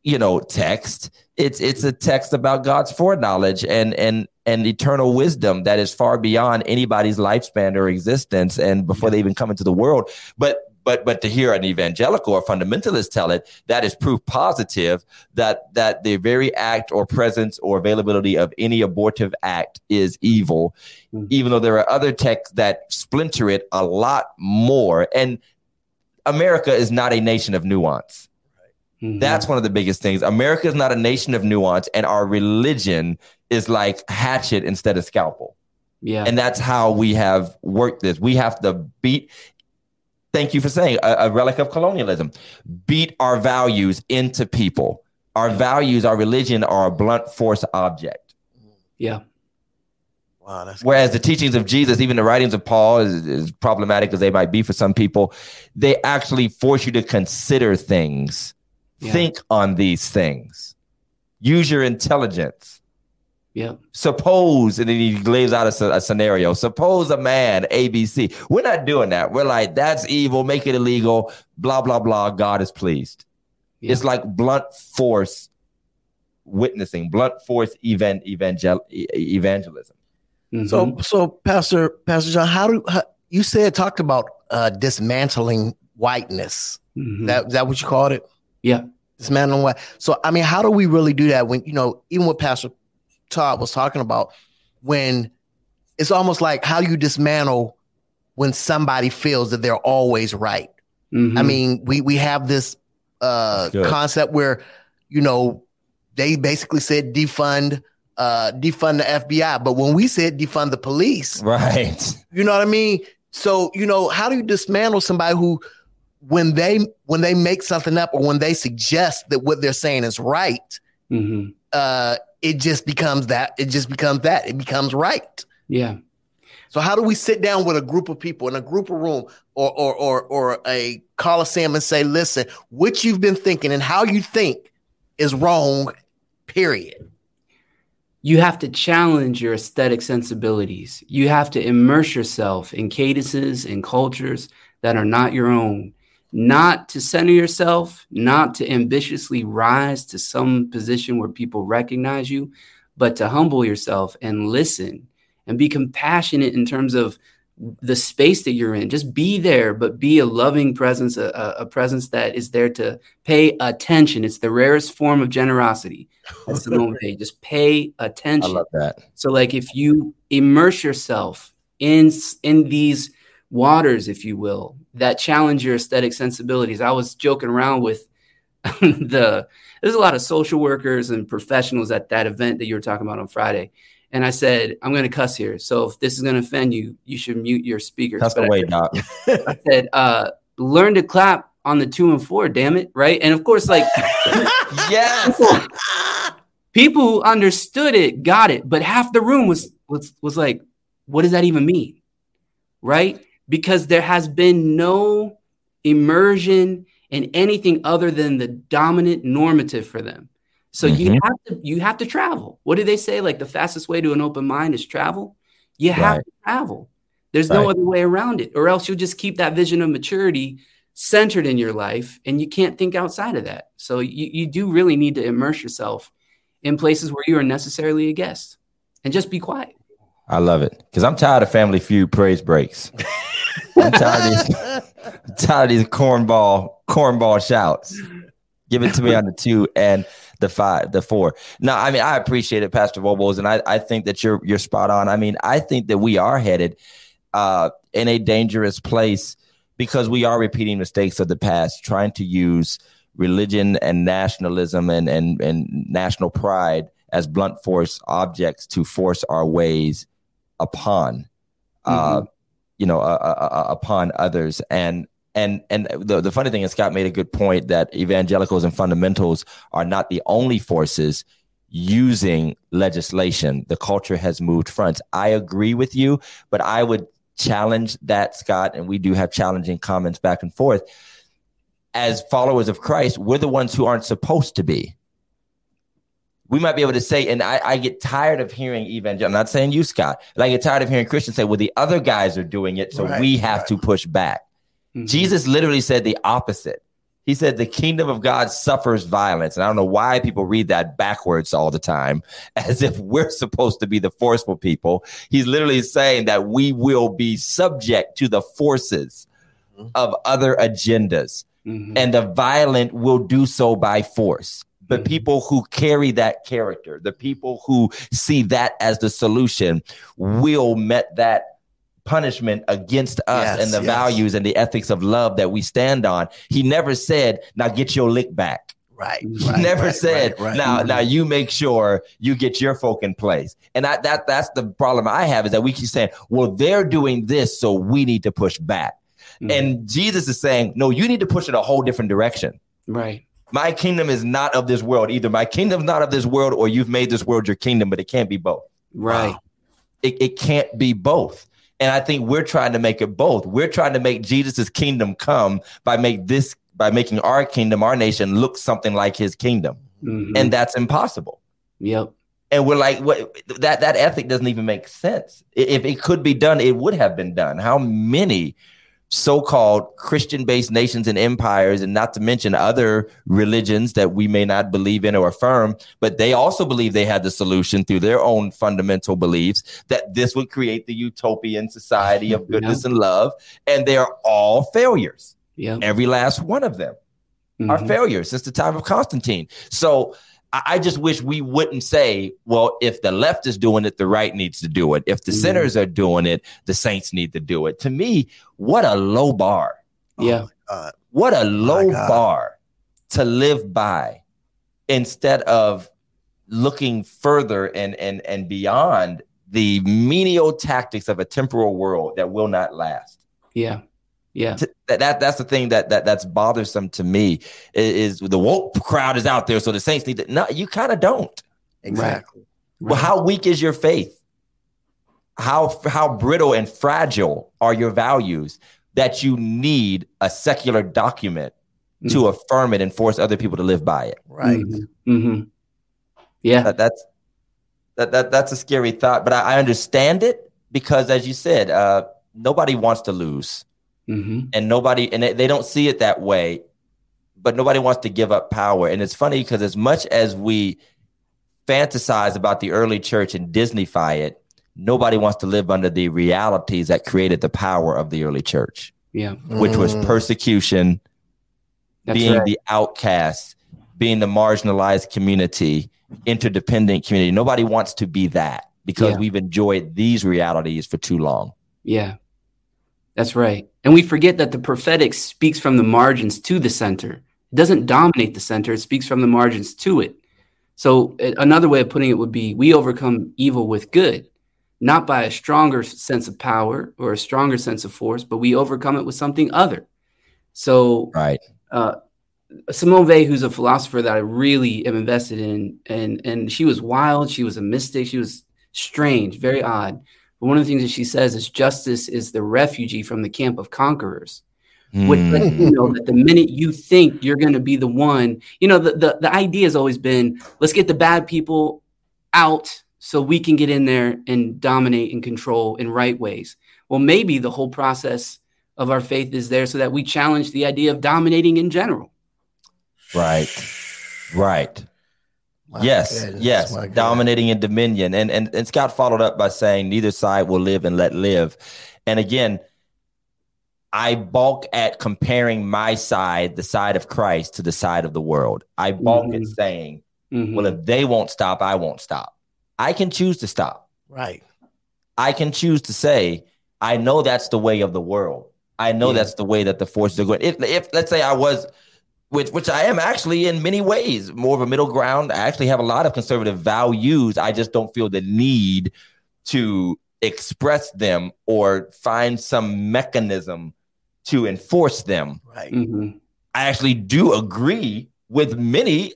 you know, text. It's it's a text about God's foreknowledge and and and eternal wisdom that is far beyond anybody's lifespan or existence, and before they even come into the world. But but but to hear an evangelical or fundamentalist tell it, that is proof positive that that the very act or presence or availability of any abortive act is evil, mm-hmm. even though there are other texts that splinter it a lot more. And America is not a nation of nuance. That's one of the biggest things. America is not a nation of nuance, and our religion is like hatchet instead of scalpel. Yeah. And that's how we have worked this. We have to beat, thank you for saying, a, a relic of colonialism, beat our values into people. Our values, our religion are a blunt force object. Yeah. Wow, that's whereas crazy. The teachings of Jesus, even the writings of Paul, is, is problematic as they might be for some people, they actually force you to consider things. Yeah. Think on these things. Use your intelligence. Yeah. Suppose, and then he lays out a, a scenario. Suppose a man, A B C. We're not doing that. We're like, that's evil. Make it illegal. Blah, blah, blah. God is pleased. Yeah. It's like blunt force witnessing, blunt force even, evangel, evangelism. Mm-hmm. So, so Pastor, Pastor John, how do how, you said talked about uh, dismantling whiteness. Mm-hmm. That, that what you called it? Yeah. Dismantling white. So, I mean, how do we really do that when, you know, even what Pastor Todd was talking about, when it's almost like how you dismantle when somebody feels that they're always right. Mm-hmm. I mean, we, we have this uh, concept where, you know, they basically said defund, uh, defund the F B I. But when we said defund the police. Right. You know what I mean? So, you know, how do you dismantle somebody who, when they when they make something up or when they suggest that what they're saying is right, mm-hmm. uh, it just becomes that. It just becomes that. It becomes right. Yeah. So how do we sit down with a group of people in a group of room or or or, or a coliseum and say, listen, what you've been thinking and how you think is wrong, period. You have to challenge your aesthetic sensibilities. You have to immerse yourself in cadences and cultures that are not your own. Not to center yourself, not to ambitiously rise to some position where people recognize you, but to humble yourself and listen and be compassionate in terms of the space that you're in. Just be there, but be a loving presence, a, a presence that is there to pay attention. It's the rarest form of generosity. That's the moment. Pay. Just pay attention. I love that. So like if you immerse yourself in, in these waters, if you will, that challenge your aesthetic sensibilities. I was joking around with the, there's a lot of social workers and professionals at that event that you were talking about on Friday. And I said, I'm going to cuss here. So if this is going to offend you, you should mute your speakers. That's the way, Doc. I said, uh, learn to clap on the two and four, damn it. Right. And of course, like, yes, people, people who understood it, got it. But half the room was, was, was like, what does that even mean? Right. Because there has been no immersion in anything other than the dominant normative for them. So mm-hmm. you have to you have to travel. What do they say? Like the fastest way to an open mind is travel. You right. have to travel. There's right. no other way around it, or else you'll just keep that vision of maturity centered in your life, and you can't think outside of that. So you, you do really need to immerse yourself in places where you are necessarily a guest, and just be quiet. I love it because I'm tired of Family Feud praise breaks. I'm tired of these, I'm tired of these cornball, cornball shouts. Give it to me on the two and the five, the four. No, I mean, I appreciate it, Pastor Robles, and I, I think that you're you're spot on. I mean, I think that we are headed uh, in a dangerous place because we are repeating mistakes of the past, trying to use religion and nationalism and and, and national pride as blunt force objects to force our ways upon uh mm-hmm. you know uh, uh, uh, upon others and and and the, the funny thing is Scott made a good point that evangelicals and fundamentals are not the only forces using legislation. The culture has moved fronts. I agree with you, but I would challenge that, Scott, and we do have challenging comments back and forth. As followers of Christ, we're the ones who aren't supposed to be. We might be able to say, and I, I get tired of hearing evangel. I'm not saying you, Scott, but I get tired of hearing Christians say, well, the other guys are doing it, so right, we have right. to push back. Mm-hmm. Jesus literally said the opposite. He said the kingdom of God suffers violence. And I don't know why people read that backwards all the time, as if we're supposed to be the forceful people. He's literally saying that we will be subject to the forces mm-hmm. of other agendas, mm-hmm. and the violent will do so by force. The mm-hmm. people who carry that character, the people who see that as the solution, will met that punishment against us yes, and the yes. values and the ethics of love that we stand on. He never said, now get your lick back. Right. He right, never right, said, right, right. now mm-hmm. now you make sure you get your folk in place. And I, that that's the problem I have, is that we keep saying, well, they're doing this, so we need to push back. Mm-hmm. And Jesus is saying, no, you need to push in a whole different direction. Right. My kingdom is not of this world. Either my kingdom's not of this world, or you've made this world your kingdom, but it can't be both. Right. Wow. It it can't be both. And I think we're trying to make it both. We're trying to make Jesus's kingdom come by make this by making our kingdom, our nation, look something like his kingdom. Mm-hmm. And that's impossible. Yep. And we're like, what, that that ethic doesn't even make sense. If it could be done, it would have been done. How many so-called Christian-based nations and empires, and not to mention other religions that we may not believe in or affirm, but they also believe they had the solution through their own fundamental beliefs, that this would create the utopian society of goodness yeah. and love, and they are all failures. Yeah. Every last one of them mm-hmm. are failures since the time of Constantine. So I just wish we wouldn't say, well, if the left is doing it, the right needs to do it. If the mm-hmm. sinners are doing it, the saints need to do it. To me, what a low bar. Yeah. Oh, what a low bar to live by, instead of looking further and, and, and beyond the menial tactics of a temporal world that will not last. Yeah. Yeah, that, that that's the thing that that that's bothersome to me, is, is the woke crowd is out there, so the saints need to. No, you kind of don't. Exactly. Right. Well, how weak is your faith? How how brittle and fragile are your values that you need a secular document mm-hmm. to affirm it and force other people to live by it? Right. Mm-hmm. Mm-hmm. Yeah, that, that's that that that's a scary thought, but I, I understand it, because, as you said, uh, nobody wants to lose. Mm-hmm. And nobody, and they don't see it that way, but nobody wants to give up power. And it's funny, because as much as we fantasize about the early church and Disneyfy it, nobody wants to live under the realities that created the power of the early church. Yeah, which mm. was persecution, That's being right. the outcast, being the marginalized community, interdependent community. Nobody wants to be that, because yeah. we've enjoyed these realities for too long. Yeah. That's right. And we forget that the prophetic speaks from the margins to the center. It doesn't dominate the center. It speaks from the margins to it. So another way of putting it would be, we overcome evil with good, not by a stronger sense of power or a stronger sense of force, but we overcome it with something other. So right. uh, Simone Weil, who's a philosopher that I really am invested in, and, and she was wild. She was a mystic. She was strange, very odd. One of the things that she says is, justice is the refugee from the camp of conquerors, mm. which lets you know that the minute you think you're going to be the one, you know, the, the, the idea has always been, let's get the bad people out so we can get in there and dominate and control in right ways. Well, maybe the whole process of our faith is there so that we challenge the idea of dominating in general. Right. Right. My yes, goodness, yes, dominating and dominion. And, and and Scott followed up by saying, neither side will live and let live. And again, I balk at comparing my side, the side of Christ, to the side of the world. I balk mm-hmm. at saying, mm-hmm. well, if they won't stop, I won't stop. I can choose to stop. Right. I can choose to say, I know that's the way of the world. I know yeah. that's the way that the forces are going. If, if let's say I was... Which which I am actually in many ways more of a middle ground. I actually have a lot of conservative values. I just don't feel the need to express them or find some mechanism to enforce them. Right. Mm-hmm. I actually do agree with many.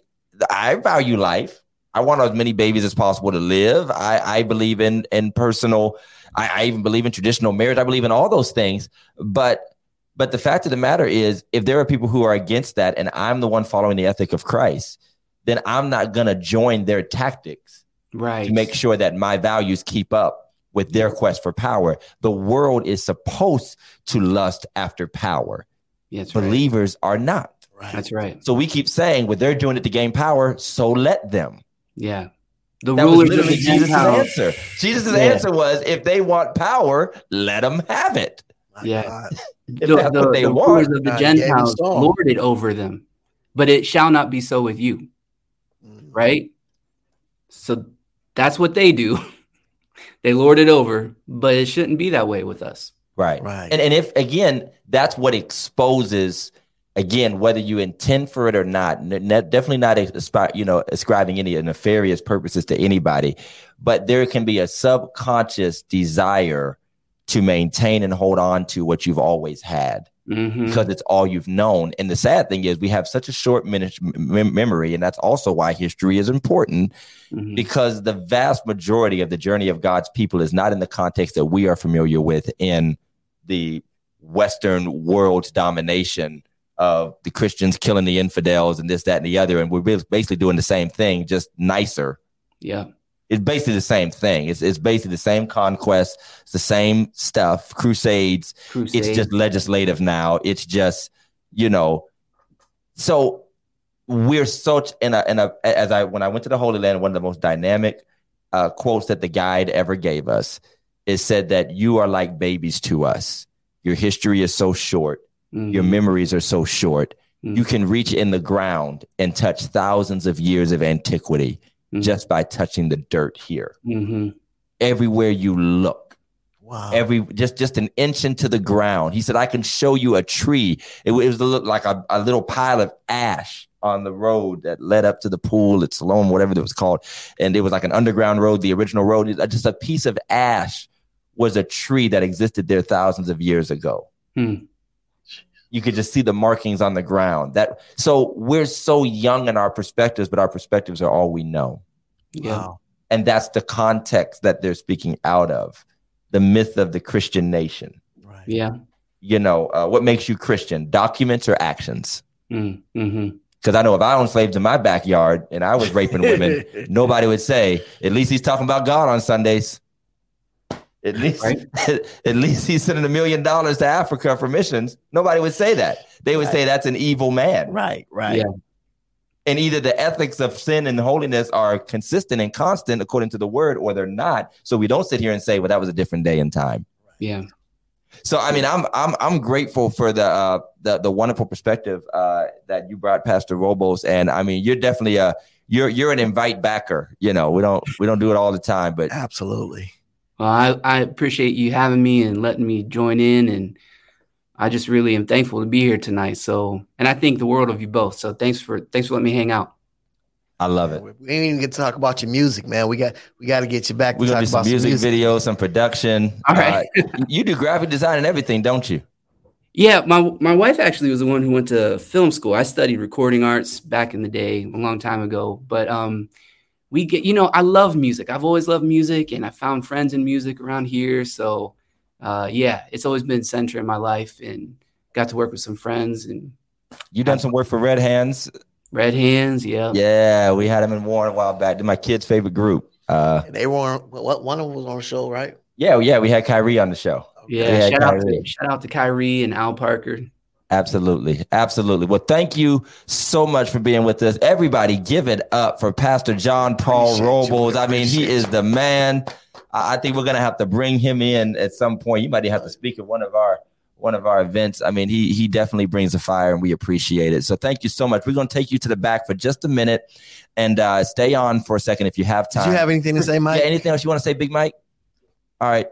I value life. I I want as many babies as possible to live. I, I believe in, in personal, I, I even believe in traditional marriage. I believe in all those things. But but the fact of the matter is, if there are people who are against that and I'm the one following the ethic of Christ, then I'm not going to join their tactics right. to make sure that my values keep up with their quest for power. The world is supposed to lust after power. Yeah, that's Believers right. are not. Right. That's right. So we keep saying, well, they're doing it to gain power, so let them. Yeah. The that was literally Jesus' answer. Jesus' yeah. answer was, if they want power, let them have it. My yeah. God. If the, that's the, what they the want. Of the Gentiles lorded over them, but it shall not be so with you. Mm. Right? So that's what they do. They lord it over, but it shouldn't be that way with us. Right. Right. And, and if, again, that's what exposes, again, whether you intend for it or not, n- definitely not aspi- you know, ascribing any nefarious purposes to anybody, but there can be a subconscious desire to maintain and hold on to what you've always had mm-hmm. because it's all you've known. And the sad thing is we have such a short min- mem- memory, and that's also why history is important mm-hmm. because the vast majority of the journey of God's people is not in the context that we are familiar with in the Western world's domination of the Christians killing the infidels and this, that, and the other. And we're basically doing the same thing, just nicer. Yeah. It's basically the same thing. It's it's basically the same conquest. It's the same stuff, crusades. crusades. It's just legislative now. It's just, you know, so we're such in a, in a, as I, when I went to the Holy Land, one of the most dynamic uh, quotes that the guide ever gave us is said that you are like babies to us. Your history is so short. Mm-hmm. Your memories are so short. Mm-hmm. You can reach in the ground and touch thousands of years of antiquity mm-hmm. just by touching the dirt here. Mm-hmm. Everywhere you look, wow. every just, just an inch into the ground. He said, I can show you a tree. It, it was a, like a, a little pile of ash on the road that led up to the pool at Siloam, whatever it was called. And it was like an underground road, the original road. Just a piece of ash was a tree that existed there thousands of years ago. Mm. You could just see the markings on the ground. That so we're so young in our perspectives, but our perspectives are all we know. Yeah. Wow. And that's the context that they're speaking out of, the myth of the Christian nation. Right. Yeah. You know, uh, what makes you Christian? Documents or actions? Mm, mm-hmm. Because I know if I owned slaves in my backyard and I was raping women, nobody would say, at least he's talking about God on Sundays. At least, right. at least he's sending a million dollars to Africa for missions. Nobody would say that. They would right. say that's an evil man. Right, right. Yeah. And either the ethics of sin and holiness are consistent and constant according to the word, or they're not. So we don't sit here and say, well, that was a different day and time. Yeah. So, I mean, I'm I'm I'm grateful for the uh, the, the wonderful perspective uh, that you brought, Pastor Robles. And I mean, you're definitely a you're you're an invite backer. You know, we don't we don't do it all the time, but absolutely. Well, I, I appreciate you having me and letting me join in, and I just really am thankful to be here tonight. So, and I think the world of you both. So, thanks for thanks for letting me hang out. I love it. We didn't even get to talk about your music, man. We got we got to get you back. We're gonna do some music, music videos, some production. All right, uh, you do graphic design and everything, don't you? Yeah, my my wife actually was the one who went to film school. I studied recording arts back in the day, a long time ago, but um. We get, you know, I love music. I've always loved music, and I found friends in music around here. So, uh, yeah, it's always been central in my life, and got to work with some friends. And you done I, some work for Red Hands. Red Hands, yeah. Yeah, we had them in Warren a while back. They're my kids' favorite group. Uh, they were on, what, one of them was on the show, right? Yeah, yeah, we had Kyrie on the show. Yeah, shout out, to, shout out to Kyrie and Al Parker. Absolutely. Absolutely. Well, thank you so much for being with us. Everybody give it up for Pastor Jon Paul appreciate Robles. You, I mean, he is the man. I think we're going to have to bring him in at some point. You might have to speak at one of our one of our events. I mean, he he definitely brings the fire, and we appreciate it. So thank you so much. We're going to take you to the back for just a minute and uh, stay on for a second if you have time. Do you have anything to say, Mike? Yeah, anything else you want to say, Big Mike? All right.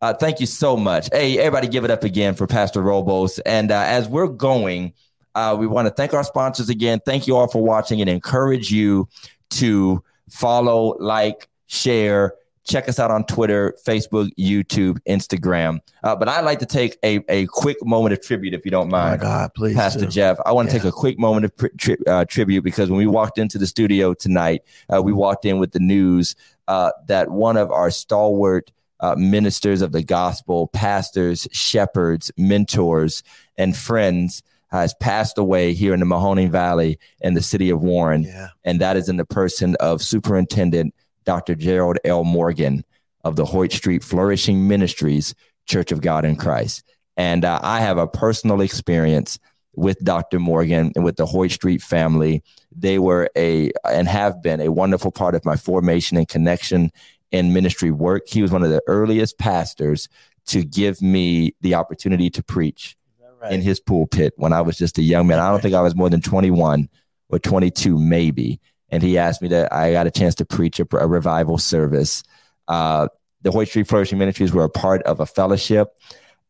Uh, thank you so much. Hey, everybody give it up again for Pastor Robles. And uh, as we're going, uh, we want to thank our sponsors again. Thank you all for watching, and encourage you to follow, like, share, Check us out on Twitter, Facebook, YouTube, Instagram. Uh, but I'd like to take a, a quick moment of tribute, if you don't mind. Oh my God, please, Pastor do. Jeff. I want to yeah. take a quick moment of pri- tri- uh, tribute because when we walked into the studio tonight, uh, we walked in with the news uh, that one of our stalwart uh, ministers of the gospel, pastors, shepherds, mentors, and friends has passed away here in the Mahoning Valley in the city of Warren. Yeah. And that is in the person of Superintendent Doctor Gerald L. Morgan of the Hoyt Street Flourishing Ministries, Church of God in Christ. And uh, I have a personal experience with Doctor Morgan and with the Hoyt Street family. They were a and have been a wonderful part of my formation and connection in ministry work. He was one of the earliest pastors to give me the opportunity to preach right. in his pulpit when I was just a young man. That's I don't right. think I was more than twenty-one or twenty-two, maybe. And he asked me that I got a chance to preach a, a revival service. Uh, the Hoyt Street Flourishing Ministries were a part of a fellowship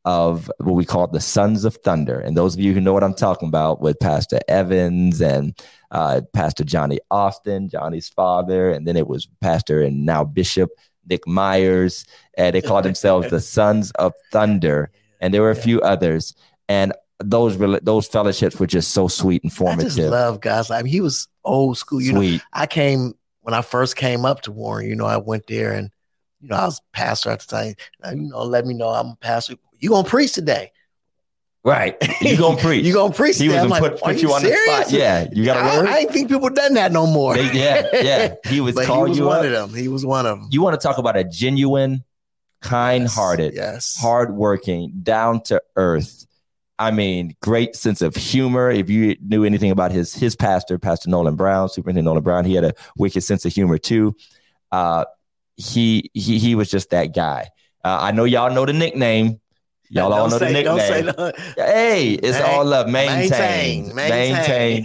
of what we call the Sons of Thunder. And those of you who know what I'm talking about, with Pastor Evans and uh, Pastor Johnny Austin, Johnny's father, and then it was Pastor and now Bishop Nick Myers. And they called themselves the Sons of Thunder. And there were a few others. And Those those fellowships were just so sweet and formative. I just love God's life. I mean, he was old school. You sweet. know, I came when I first came up to Warren. You know, I went there and you know I was a pastor at the time. Now, you know, let me know I'm a pastor. You gonna preach today? Right. You gonna preach? You gonna preach? He today. was I'm like, put, put you, you on the spot. Yeah, you got to word. I, I ain't think people done that no more. They, yeah, yeah. He was calling you one up. of them. He was one of them. You want to talk about a genuine, kind-hearted, yes, yes. hardworking, down to earth. I mean, great sense of humor. If you knew anything about his his pastor, Pastor Nolan Brown, Superintendent Nolan Brown, he had a wicked sense of humor too. Uh, he he he was just that guy. Uh, I know y'all know the nickname. Y'all don't all know say, the nickname. No. Hey, it's Man, all love. Maintain. Maintain.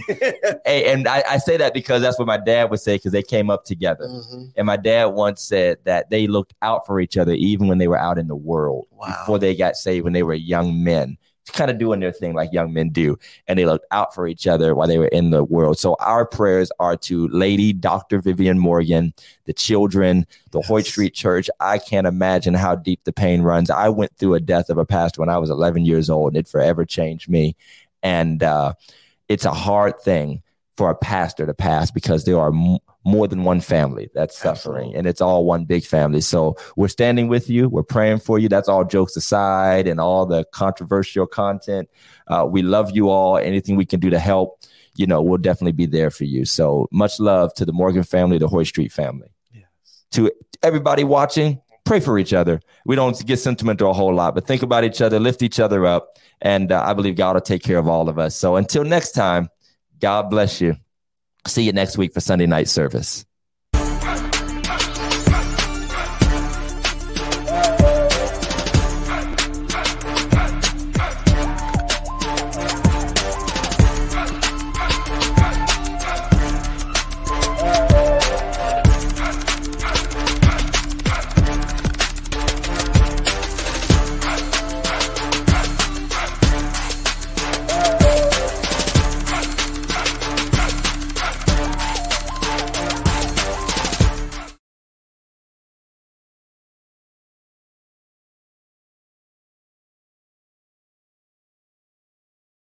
maintain. maintain. Hey, and I, I say that because that's what my dad would say, because they came up together. Mm-hmm. And my dad once said that they looked out for each other even when they were out in the world, wow. before they got saved, when they were young men. Kind of doing their thing like young men do. And they looked out for each other while they were in the world. So our prayers are to Lady Doctor Vivian Morgan, the children, the yes. Hoyt Street Church. I can't imagine how deep the pain runs. I went through a death of a pastor when I was eleven years old, and it forever changed me. And uh, it's a hard thing for a pastor to pass because there are m- more than one family that's suffering. Absolutely. And it's all one big family. So we're standing with you. We're praying for you. That's all jokes aside and all the controversial content. Uh, we love you all. Anything we can do to help, you know, we'll definitely be there for you. So much love to the Morgan family, the Hoyt Street family. Yes. To everybody watching, pray for each other. We don't get sentimental a whole lot, but think about each other, lift each other up. And uh, I believe God will take care of all of us. So until next time, God bless you. See you next week for Sunday night service.